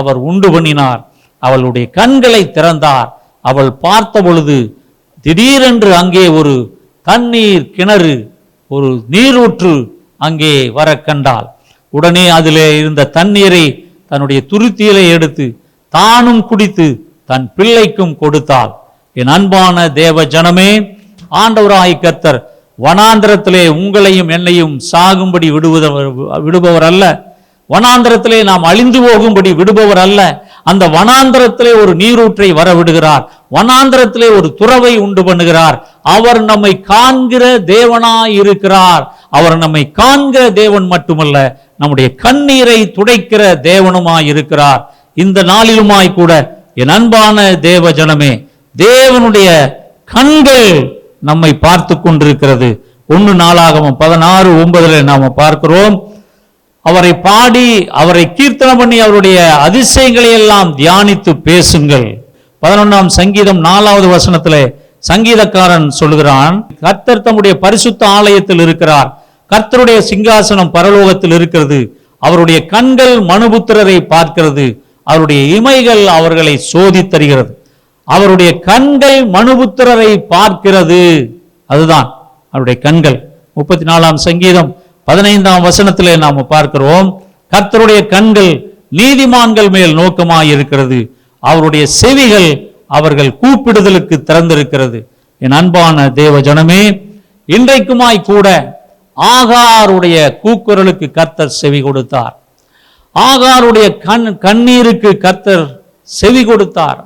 அவர் உண்டு பண்ணினார். அவளுடைய கண்களை திறந்தார். அவள் பார்த்த பொழுது திடீரென்று அங்கே ஒரு தண்ணீர் கிணறு, ஒரு நீரூற்று அங்கே வர கண்டாள். உடனே அதிலே இருந்த தண்ணீரை தன்னுடைய துருத்தியிலே எடுத்து தானும் குடித்து தன் பிள்ளைக்கும் கொடுத்தாள். என் அன்பான தேவ ஜனமே, ஆண்டவராய் கர்த்தர் வனாந்திரத்திலே உங்களையும் என்னையும் சாகும்படி விடுவதவர் விடுபவர் அல்ல. வனாந்திரத்திலே நாம் அழிந்து போகும்படி விடுபவர் அல்ல. அந்த வனாந்திரத்திலே ஒரு நீரூற்றை வர விடுகிறார். வனாந்திரத்திலே ஒரு துறவை உண்டு பண்ணுகிறார். அவர் நம்மை காண்கிற தேவனாய் இருக்கிறார். அவர் நம்மை காண்கிற தேவன் மட்டுமல்ல, நம்முடைய கண்ணீரை துடைக்கிற தேவனுமாய் இருக்கிறார். இந்த நாளிலுமாய் கூட என் அன்பான தேவ ஜனமே, தேவனுடைய கண்கள் நம்மை பார்த்து கொண்டிருக்கிறது. ஒன்று நாளாகவும் பதினாறு ஒன்பதுல நாம பார்க்கிறோம். அவரை பாடி அவரை கீர்த்தனம் பண்ணி அவருடைய அதிசயங்களை எல்லாம் தியானித்து பேசுங்கள். பதினொன்றாம் சங்கீதம் நாலாவது வசனத்திலே சங்கீதக்காரன் சொல்கிறான், கர்த்தர் தம்முடைய பரிசுத்த ஆலயத்தில் இருக்கிறார். கர்த்தருடைய சிங்காசனம் பரலோகத்தில் இருக்கிறது. அவருடைய கண்கள் மனுபுத்திரரை பார்க்கிறது. அவருடைய இமைகள் அவர்களை சோதித்தருகிறது. அவருடைய கண்கள் மனுபுத்திரரை பார்க்கிறது. அதுதான் அவருடைய கண்கள். முப்பத்தி நாலாம் சங்கீதம் பதினைந்தாம் வசனத்திலே நாம் பார்க்கிறோம், கர்த்தருடைய கண்கள் நீதிமான்கள் மேல் நோக்கமாயிருக்கிறது. அவருடைய செவிகள் அவர்கள் கூப்பிடுதலுக்கு திறந்திருக்கிறது. என் அன்பான தேவ ஜனமே, இன்றைக்குமாய் கூட ஆகாருடைய கூக்குரலுக்கு கர்த்தர் செவி கொடுத்தார். ஆகாருடைய கண் கண்ணீருக்கு கர்த்தர் செவி கொடுத்தார்,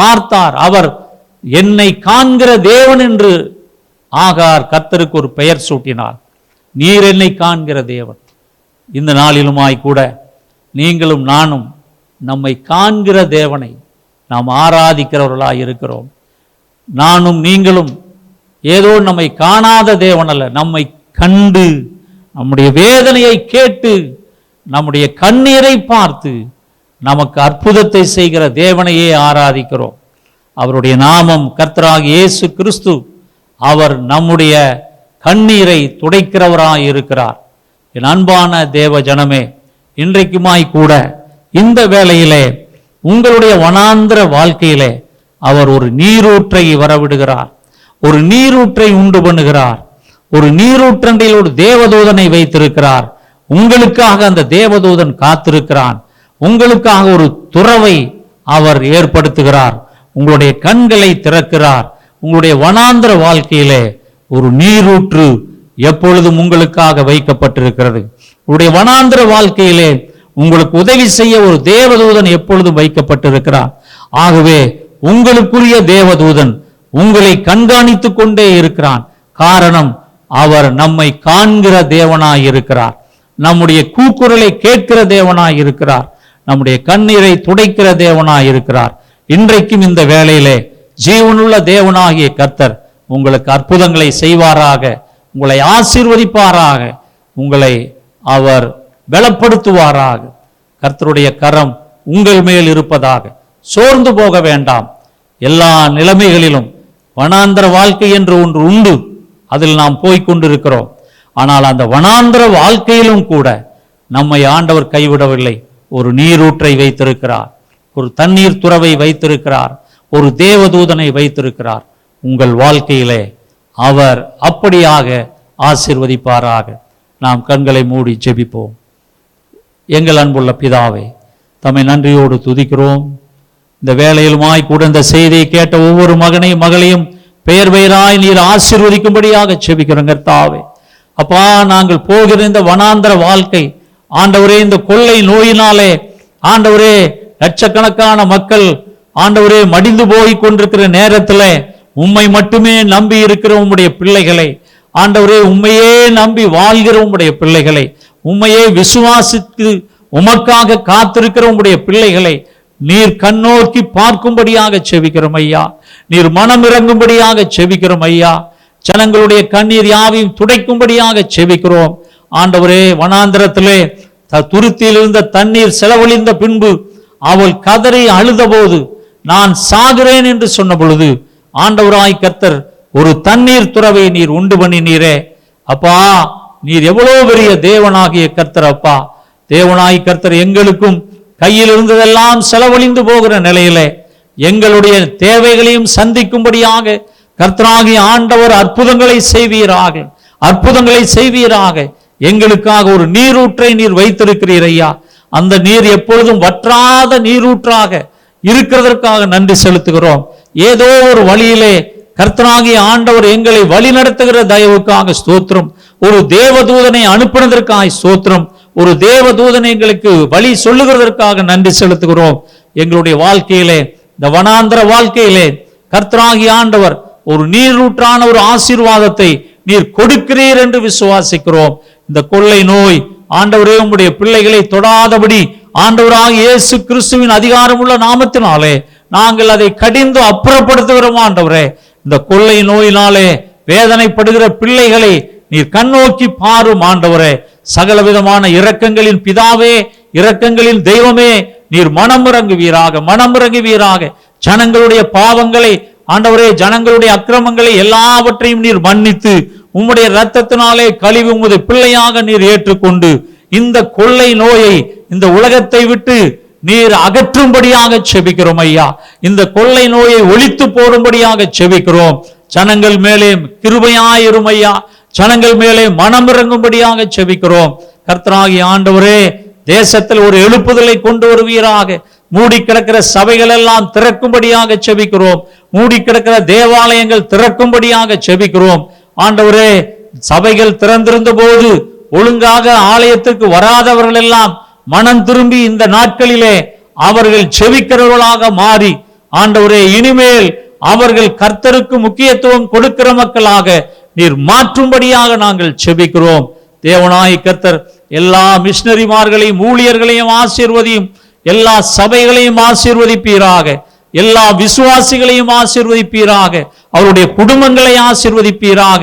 பார்த்தார். அவர் என்னை காண்கிற தேவன் என்று ஆகார் கர்த்தருக்கு ஒரு பெயர் சூட்டினார். நீர் என்னை காண்கிற தேவன். இந்த நாளிலுமாய்க்கூட நீங்களும் நானும் நம்மை காண்கிற தேவனை நாம் ஆராதிக்கிறவர்களாய் இருக்கிறோம். நானும் நீங்களும் ஏதோ நம்மை காணாத தேவன் அல்ல, நம்மை கண்டு, நம்முடைய வேதனையை கேட்டு, நம்முடைய கண்ணீரை பார்த்து, நமக்கு அற்புதத்தை செய்கிற தேவனையே ஆராதிக்கிறோம். அவருடைய நாமம் கர்த்தராகிய இயேசு கிறிஸ்து. அவர் நம்முடைய கண்ணீரை துடைக்கிறவராய் இருக்கிறார். என் அன்பான தேவ ஜனமே, இன்றைக்குமாய் கூட இந்த வேளையிலே உங்களுடைய வனாந்திர வாழ்க்கையிலே அவர் ஒரு நீரூற்றை வரவிடுகிறார், ஒரு நீரூற்றை உண்டு பண்ணுகிறார். ஒரு நீரூற்றண்டில் ஒரு தேவதூதனை வைத்திருக்கிறார். உங்களுக்காக அந்த தேவதூதன் காத்திருக்கிறான். உங்களுக்காக ஒரு துறவை அவர் ஏற்படுத்துகிறார். உங்களுடைய கண்களை திறக்கிறார். உங்களுடைய வனாந்திர வாழ்க்கையிலே ஒரு நீரூற்று எப்பொழுதும் உங்களுக்காக வைக்கப்பட்டிருக்கிறது. உங்களுடைய வனாந்திர வாழ்க்கையிலே உங்களுக்கு உதவி செய்ய ஒரு தேவதூதன் எப்பொழுதும் வைக்கப்பட்டிருக்கிறார். ஆகவே உங்களுக்குரிய தேவதூதன் உங்களை கண்காணித்து கொண்டே இருக்கிறான். காரணம், அவர் நம்மை காண்கிற தேவனாய் இருக்கிறார், நம்முடைய கூக்குரலை கேட்கிற தேவனாய் இருக்கிறார், நம்முடைய கண்ணீரை துடைக்கிற தேவனாய் இருக்கிறார். இன்றைக்கும் இந்த வேளையிலே ஜீவனுள்ள தேவனாகிய கர்த்தர் உங்களுக்கு அற்புதங்களை செய்வாராக, உங்களை ஆசீர்வதிப்பாராக, உங்களை அவர் பலப்படுத்துவாராக. கர்த்தருடைய கரம் உங்கள் மேல் இருப்பதாக. சோர்ந்து போக வேண்டாம். எல்லா நிலைமைகளிலும் வனாந்திர வாழ்க்கை என்று ஒன்று உண்டு, அதில் நாம் போய்கொண்டிருக்கிறோம். ஆனால் அந்த வனாந்திர வாழ்க்கையிலும் கூட நம்மை ஆண்டவர் கைவிடவில்லை. ஒரு நீரூற்றை வைத்திருக்கிறார், ஒரு தண்ணீர் துறவை வைத்திருக்கிறார், ஒரு தேவதூதனை வைத்திருக்கிறார். உங்கள் வாழ்க்கையிலே அவர் அப்படியாக ஆசீர்வதிப்பாராக. நாம் கண்களை மூடி ஜெபிப்போம். எங்கள் அன்புள்ள பிதாவே, தம்மை நன்றியோடு துதிக்கிறோம். இந்த வேளையிலுமாய் கூட இந்த செய்தியை கேட்ட ஒவ்வொரு மகனையும் மகளையும் பெயர் பெயராய் நீர் ஆசீர்வதிக்கும்படியாக ஜெபிக்கிறோம் கர்த்தாவே. அப்பா, நாங்கள் போகிற இந்த வனாந்தர வாழ்க்கை ஆண்டவரே, இந்த கொள்ளை நோயினாலே ஆண்டவரே லட்சக்கணக்கான மக்கள் ஆண்டவரே மடிந்து போய் கொண்டிருக்கிற நேரத்தில் உம்மை மட்டுமே நம்பி இருக்கிற உம்முடைய பிள்ளைகளை ஆண்டவரே, உம்மையே நம்பி வாழ்கிற உம்முடைய பிள்ளைகளை, உம்மையே விசுவாசித்து உமக்காக காத்திருக்கிற உம்முடைய பிள்ளைகளை நீர் கண்ணோக்கி பார்க்கும்படியாக செவிக்கிறோம் ஐயா. நீர் மனம் இறங்கும்படியாக செவிக்கிறோம் ஐயா. ஜனங்களுடைய கண்ணீர் யாவையும் துடைக்கும்படியாக செவிக்கிறோம் ஆண்டவரே. வனாந்திரத்திலே துருத்தியில் இருந்த தண்ணீர் செலவழிந்த பின்பு அவள் கதறி அழுதபோது, நான் சாகிறேன் என்று சொன்ன பொழுது ஆண்டவராய் கர்த்தர் ஒரு தண்ணீர் துறவை நீர் உண்டு பண்ணினீரே அப்பா. நீர் எவ்வளோ பெரிய தேவனாகிய கர்த்தர் அப்பா. தேவனாய் கர்த்தர் எங்களுக்கும் கையில் இருந்ததெல்லாம் செலவழிந்து போகிற நிலையிலே எங்களுடைய தேவைகளையும் சந்திக்கும்படியாக கர்த்தராகிய ஆண்டவர் அற்புதங்களை செய்வீராக, அற்புதங்களை செய்வீராக. எங்களுக்காக ஒரு நீரூற்றை நீர் வைத்திருக்கிறீர் ஐயா. அந்த நீர் எப்பொழுதும் வற்றாத நீரூற்றாக இருக்கிறதற்காக நன்றி செலுத்துகிறோம். ஏதோ ஒரு வழியிலே கர்த்தராகிய ஆண்டவர் எங்களை வழி நடத்துகிற தயவுக்காக ஸ்தோத்திரம். ஒரு தேவதூதனை அனுப்பினதற்காக ஸ்தோத்திரம். ஒரு தேவதூதனை எங்களுக்கு வழி சொல்லுகிறதற்காக நன்றி செலுத்துகிறோம். எங்களுடைய வாழ்க்கையிலே, இந்த வனாந்திர வாழ்க்கையிலே கர்த்தராகிய ஆண்டவர் ஒரு நீரூற்றான ஒரு ஆசீர்வாதத்தை நீர் கொடுக்கிறீர் என்று விசுவாசிக்கிறோம். இந்த கொள்ளை நோய் ஆண்டவரே உம்முடைய பிள்ளைகளை தொடாதபடி ஆண்டவராகிய இயேசு கிறிஸ்துவின் அதிகாரமுள்ள நாமத்தினாலே நாங்கள் அதை கடிந்து அப்புறப்படுத்துகிறோம் ஆண்டவரே. இந்த கொள்ளை நோயினாலே வேதனைப்படுகிற பிள்ளைகளை நீர் கண்ணோக்கி பாரும் ஆண்டவரே. சகலவிதமான இரக்கங்களின் பிதாவே, இரக்கங்களின் தெய்வமே, நீர் மனமிறங்குவீராக, மனமிறங்குவீராக. ஜனங்களுடைய பாவங்களை ஆண்டவரே, ஜனங்களுடைய அக்கிரமங்களை எல்லாவற்றையும் நீர் மன்னித்து உம்முடைய இரத்தத்தினாலே கழிவு உமது பிள்ளையாக நீர் ஏற்றுக்கொண்டு இந்த கொள்ளை நோயை இந்த உலகத்தை விட்டு நீர் அகற்றும்படியாக செபிக்கிறோம் ஐயா. இந்த கொள்ளை நோயை ஒழித்து போடும்படியாக செபிக்கிறோம். ஜனங்கள் மேலே கிருபையாயிரும் ஐயா. ஜனங்கள் மேலே மனம் இறங்கும்படியாக செபிக்கிறோம். கர்த்தராகிய ஆண்டவரே, தேசத்தில் ஒரு எழுப்புதலை கொண்டு வருவீராக. மூடி கிடக்கிற சபைகள் எல்லாம் திறக்கும்படியாக செபிக்கிறோம். மூடி கிடக்கிற தேவாலயங்கள் திறக்கும்படியாக செபிக்கிறோம் ஆண்டவரே. சபைகள் திறந்திருந்த போது ஒழுங்காக ஆலயத்திற்கு வராதவர்கள் எல்லாம் மனம் திரும்பி இந்த நாட்களிலே அவர்கள் செவிக்கிறவர்களாக மாறி ஆண்டவரே, இனிமேல் அவர்கள் கர்த்தருக்கு முக்கியத்துவம் கொடுக்கிற மக்களாக நீர் மாற்றும்படியாக நாங்கள் செபிக்கிறோம். தேவனாய் கர்த்தர் எல்லா மிஷினரிமார்களையும் ஊழியர்களையும் ஆசீர்வதியும், எல்லா சபைகளையும் ஆசீர்வதிப்பீராக, எல்லா விசுவாசிகளையும் ஆசீர்வதிப்பீராக, அவருடைய குடும்பங்களை ஆசீர்வதிப்பீராக.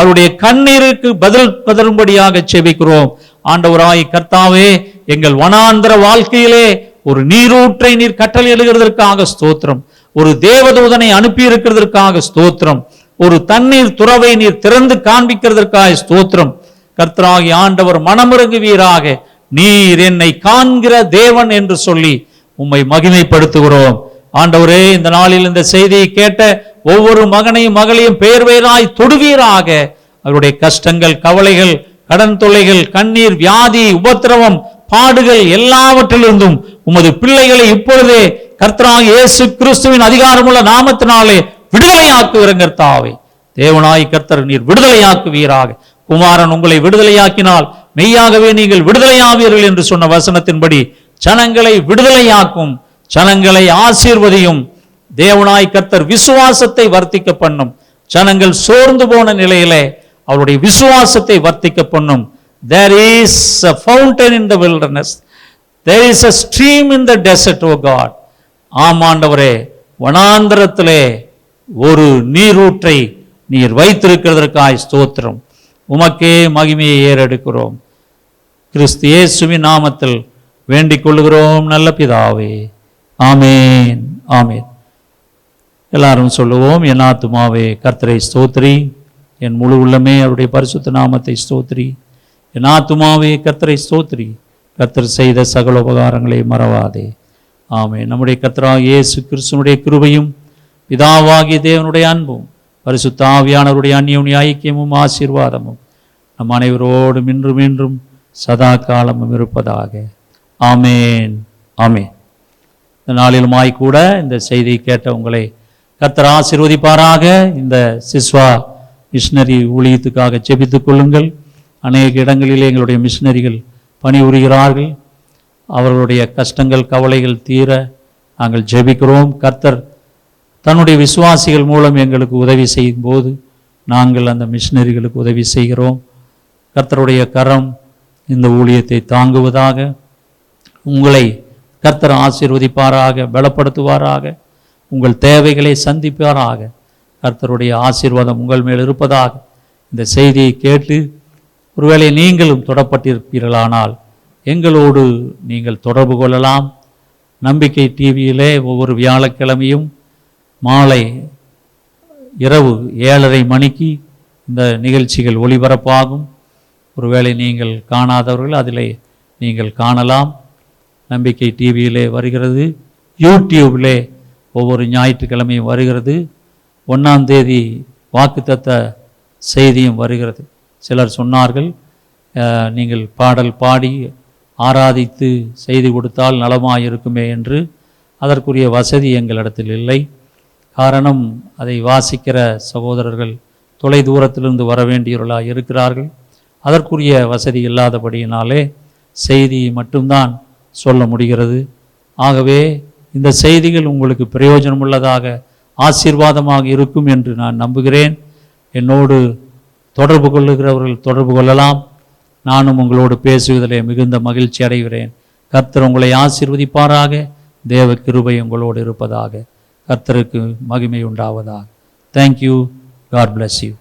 அவருடைய கண்ணீருக்கு பதில் தரும்படியாக செபிக்கிறோம் ஆண்டவராய் கர்த்தாவே. எங்கள் வனாந்திர வாழ்க்கையிலே ஒரு நீரூற்றை நீர் கட்டளை எழுகிறதற்காக ஸ்தோத்திரம். ஒரு தேவதூதனை அனுப்பி இருக்கிறதற்காக ஸ்தோத்திரம். ஒரு தண்ணீர் துறவை நீர் திறந்து காண்பிக்கிறதற்காக ஸ்தோத்திரம். கர்த்தராகி ஆண்டவர், மனமிறங்குவீராக, நீர் என்னை காண்கிற தேவன் என்று சொல்லி உம்மை மகிமைப்படுத்துகிறோம். ஆண்டவரே, இந்த நாளில் இந்த செய்தியை கேட்ட ஒவ்வொரு மகனையும் மகளையும் பெயர் பெயராய் தொடுவீராக. அவருடைய கஷ்டங்கள், கவலைகள், கடன் தொல்லைகள், கண்ணீர், வியாதி, உபத்திரவம், பாடுகள் எல்லாவற்றிலிருந்தும் உமது பிள்ளைகளை இப்பொழுதே கர்த்தராகிய இயேசு கிறிஸ்துவின் அதிகாரமுள்ள நாமத்தினாலே விடுதலையாக்குவீரங்க தாவே. தேவனாய் கர்த்தர், நீர் விடுதலையாக்குவீராக. குமாரன் உங்களை விடுதலையாக்கினால் மெய்யாகவே நீங்கள் விடுதலையாவீர்கள் என்று சொன்ன வசனத்தின்படி ஜனங்களை விடுதலையாக்கும், ஜனங்களை ஆசீர்வதியும். தேவனாய் கர்த்தர் விசுவாசத்தை வர்த்திக்க பண்ணும். ஜனங்கள் சோர்ந்து போன நிலையிலே அவருடைய விசுவாசத்தை வர்த்திக்க பண்ணும். There is a fountain in the wilderness. There is a stream in the desert, O God. ஆமாண்டவரே, வனாந்தரத்திலே ஒரு நீரூற்றை நீர் வைத்திருக்கிறதற்காய் ஸ்தோத்திரம். உமக்கே மகிமையை ஏறெடுக்கிறோம். கிறிஸ்து இயேசுவின் நாமத்தில் வேண்டிக் கொள்கிறோம் நல்ல பிதாவே. ஆமேன், ஆமேன். எல்லாரும் சொல்லுவோம், என் ஆத்துமாவே கர்த்தரை ஸ்தோத்திரி, என் முழு உள்ளமே அவருடைய பரிசுத்த நாமத்தை ஸ்தோத்திரி. என் ஆத்துமாவே கர்த்தரை ஸ்தோத்திரி, கர்த்தர் செய்த சகல உபகாரங்களை மறவாதே. ஆமே. நம்முடைய கர்த்தராகிய இயேசு கிறிஸ்துவனுடைய கிருபையும் பிதாவாகிய தேவனுடைய அன்பும் பரிசுத்த ஆவியானவருடைய அந்நியோன்ய ஐக்கியமும் ஆசீர்வாதமும் நம் அனைவரோடும் இன்றும் இன்றும் சதா காலமும் இருப்பதாக. ஆமேன், ஆமேன். இந்த நாளிலுமாய்க்கூட இந்த செய்தி கேட்ட உங்களை கர்த்தர் ஆசீர்வதிப்பாராக. இந்த சிஸ்வா மிஷினரி ஊழியத்துக்காக ஜெபித்துக் கொள்ளுங்கள். அநேக இடங்களிலே எங்களுடைய மிஷினரிகள் பணிபுரிகிறார்கள். அவர்களுடைய கஷ்டங்கள், கவலைகள் தீர நாங்கள் ஜெபிக்கிறோம். கர்த்தர் தன்னுடைய விசுவாசிகள் மூலம் எங்களுக்கு உதவி செய்யும் போது நாங்கள் அந்த மிஷினரிகளுக்கு உதவி செய்கிறோம். கர்த்தருடைய கரம் இந்த ஊழியத்தை தாங்குவதாக. உங்களை கர்த்தர் ஆசீர்வதிப்பாராக, பலப்படுத்துவாராக, உங்கள் தேவைகளை சந்திப்பாராக. கர்த்தருடைய ஆசீர்வாதம் உங்கள் மேல் இருப்பதாக. இந்த செய்தியை கேட்டு ஒருவேளை நீங்களும் தொடப்பட்டிருப்பீர்களானால் எங்களோடு நீங்கள் தொடர்பு கொள்ளலாம். நம்பிக்கை டிவியிலே ஒவ்வொரு வியாழக்கிழமையும் மாலை இரவு ஏழரை மணிக்கு இந்த நிகழ்ச்சிகள் ஒளிபரப்பாகும். ஒருவேளை நீங்கள் காணாதவர்கள் அதிலே நீங்கள் காணலாம். நம்பிக்கை டிவியிலே வருகிறது. யூடியூப்பிலே ஒவ்வொரு ஞாயிற்றுக்கிழமையும் வருகிறது. ஒன்றாம் தேதி வாக்குத்தத்த செய்தியும் வருகிறது. சிலர் சொன்னார்கள், நீங்கள் பாடல் பாடி ஆராதித்து செய்து கொடுத்தால் நலமாயிருக்குமே என்று. அதற்குரிய வசதி எங்களிடத்தில் இல்லை. காரணம், அதை வாசிக்கிற சகோதரர்கள் தொலை தூரத்திலிருந்து வர வேண்டியவர்களாக இருக்கிறார்கள். அதற்குரிய வசதி இல்லாதபடியினாலே செய்தி மட்டும்தான் சொல்ல முடிகிறது. ஆகவே இந்த செய்திகள் உங்களுக்கு பிரயோஜனமுள்ளதாக, ஆசீர்வாதமாக இருக்கும் என்று நான் நம்புகிறேன். என்னோடு தொடர்பு கொள்ளுகிறவர்கள் தொடர்பு கொள்ளலாம். நானும் உங்களோடு பேசுவதிலே மிகுந்த மகிழ்ச்சி அடைகிறேன். கர்த்தர் உங்களை ஆசீர்வதிப்பாராக. தேவ கிருபை உங்களோடு இருப்பதாக. கர்த்தருக்கு மகிமை உண்டாவதாக. தேங்க்யூ. God bless you.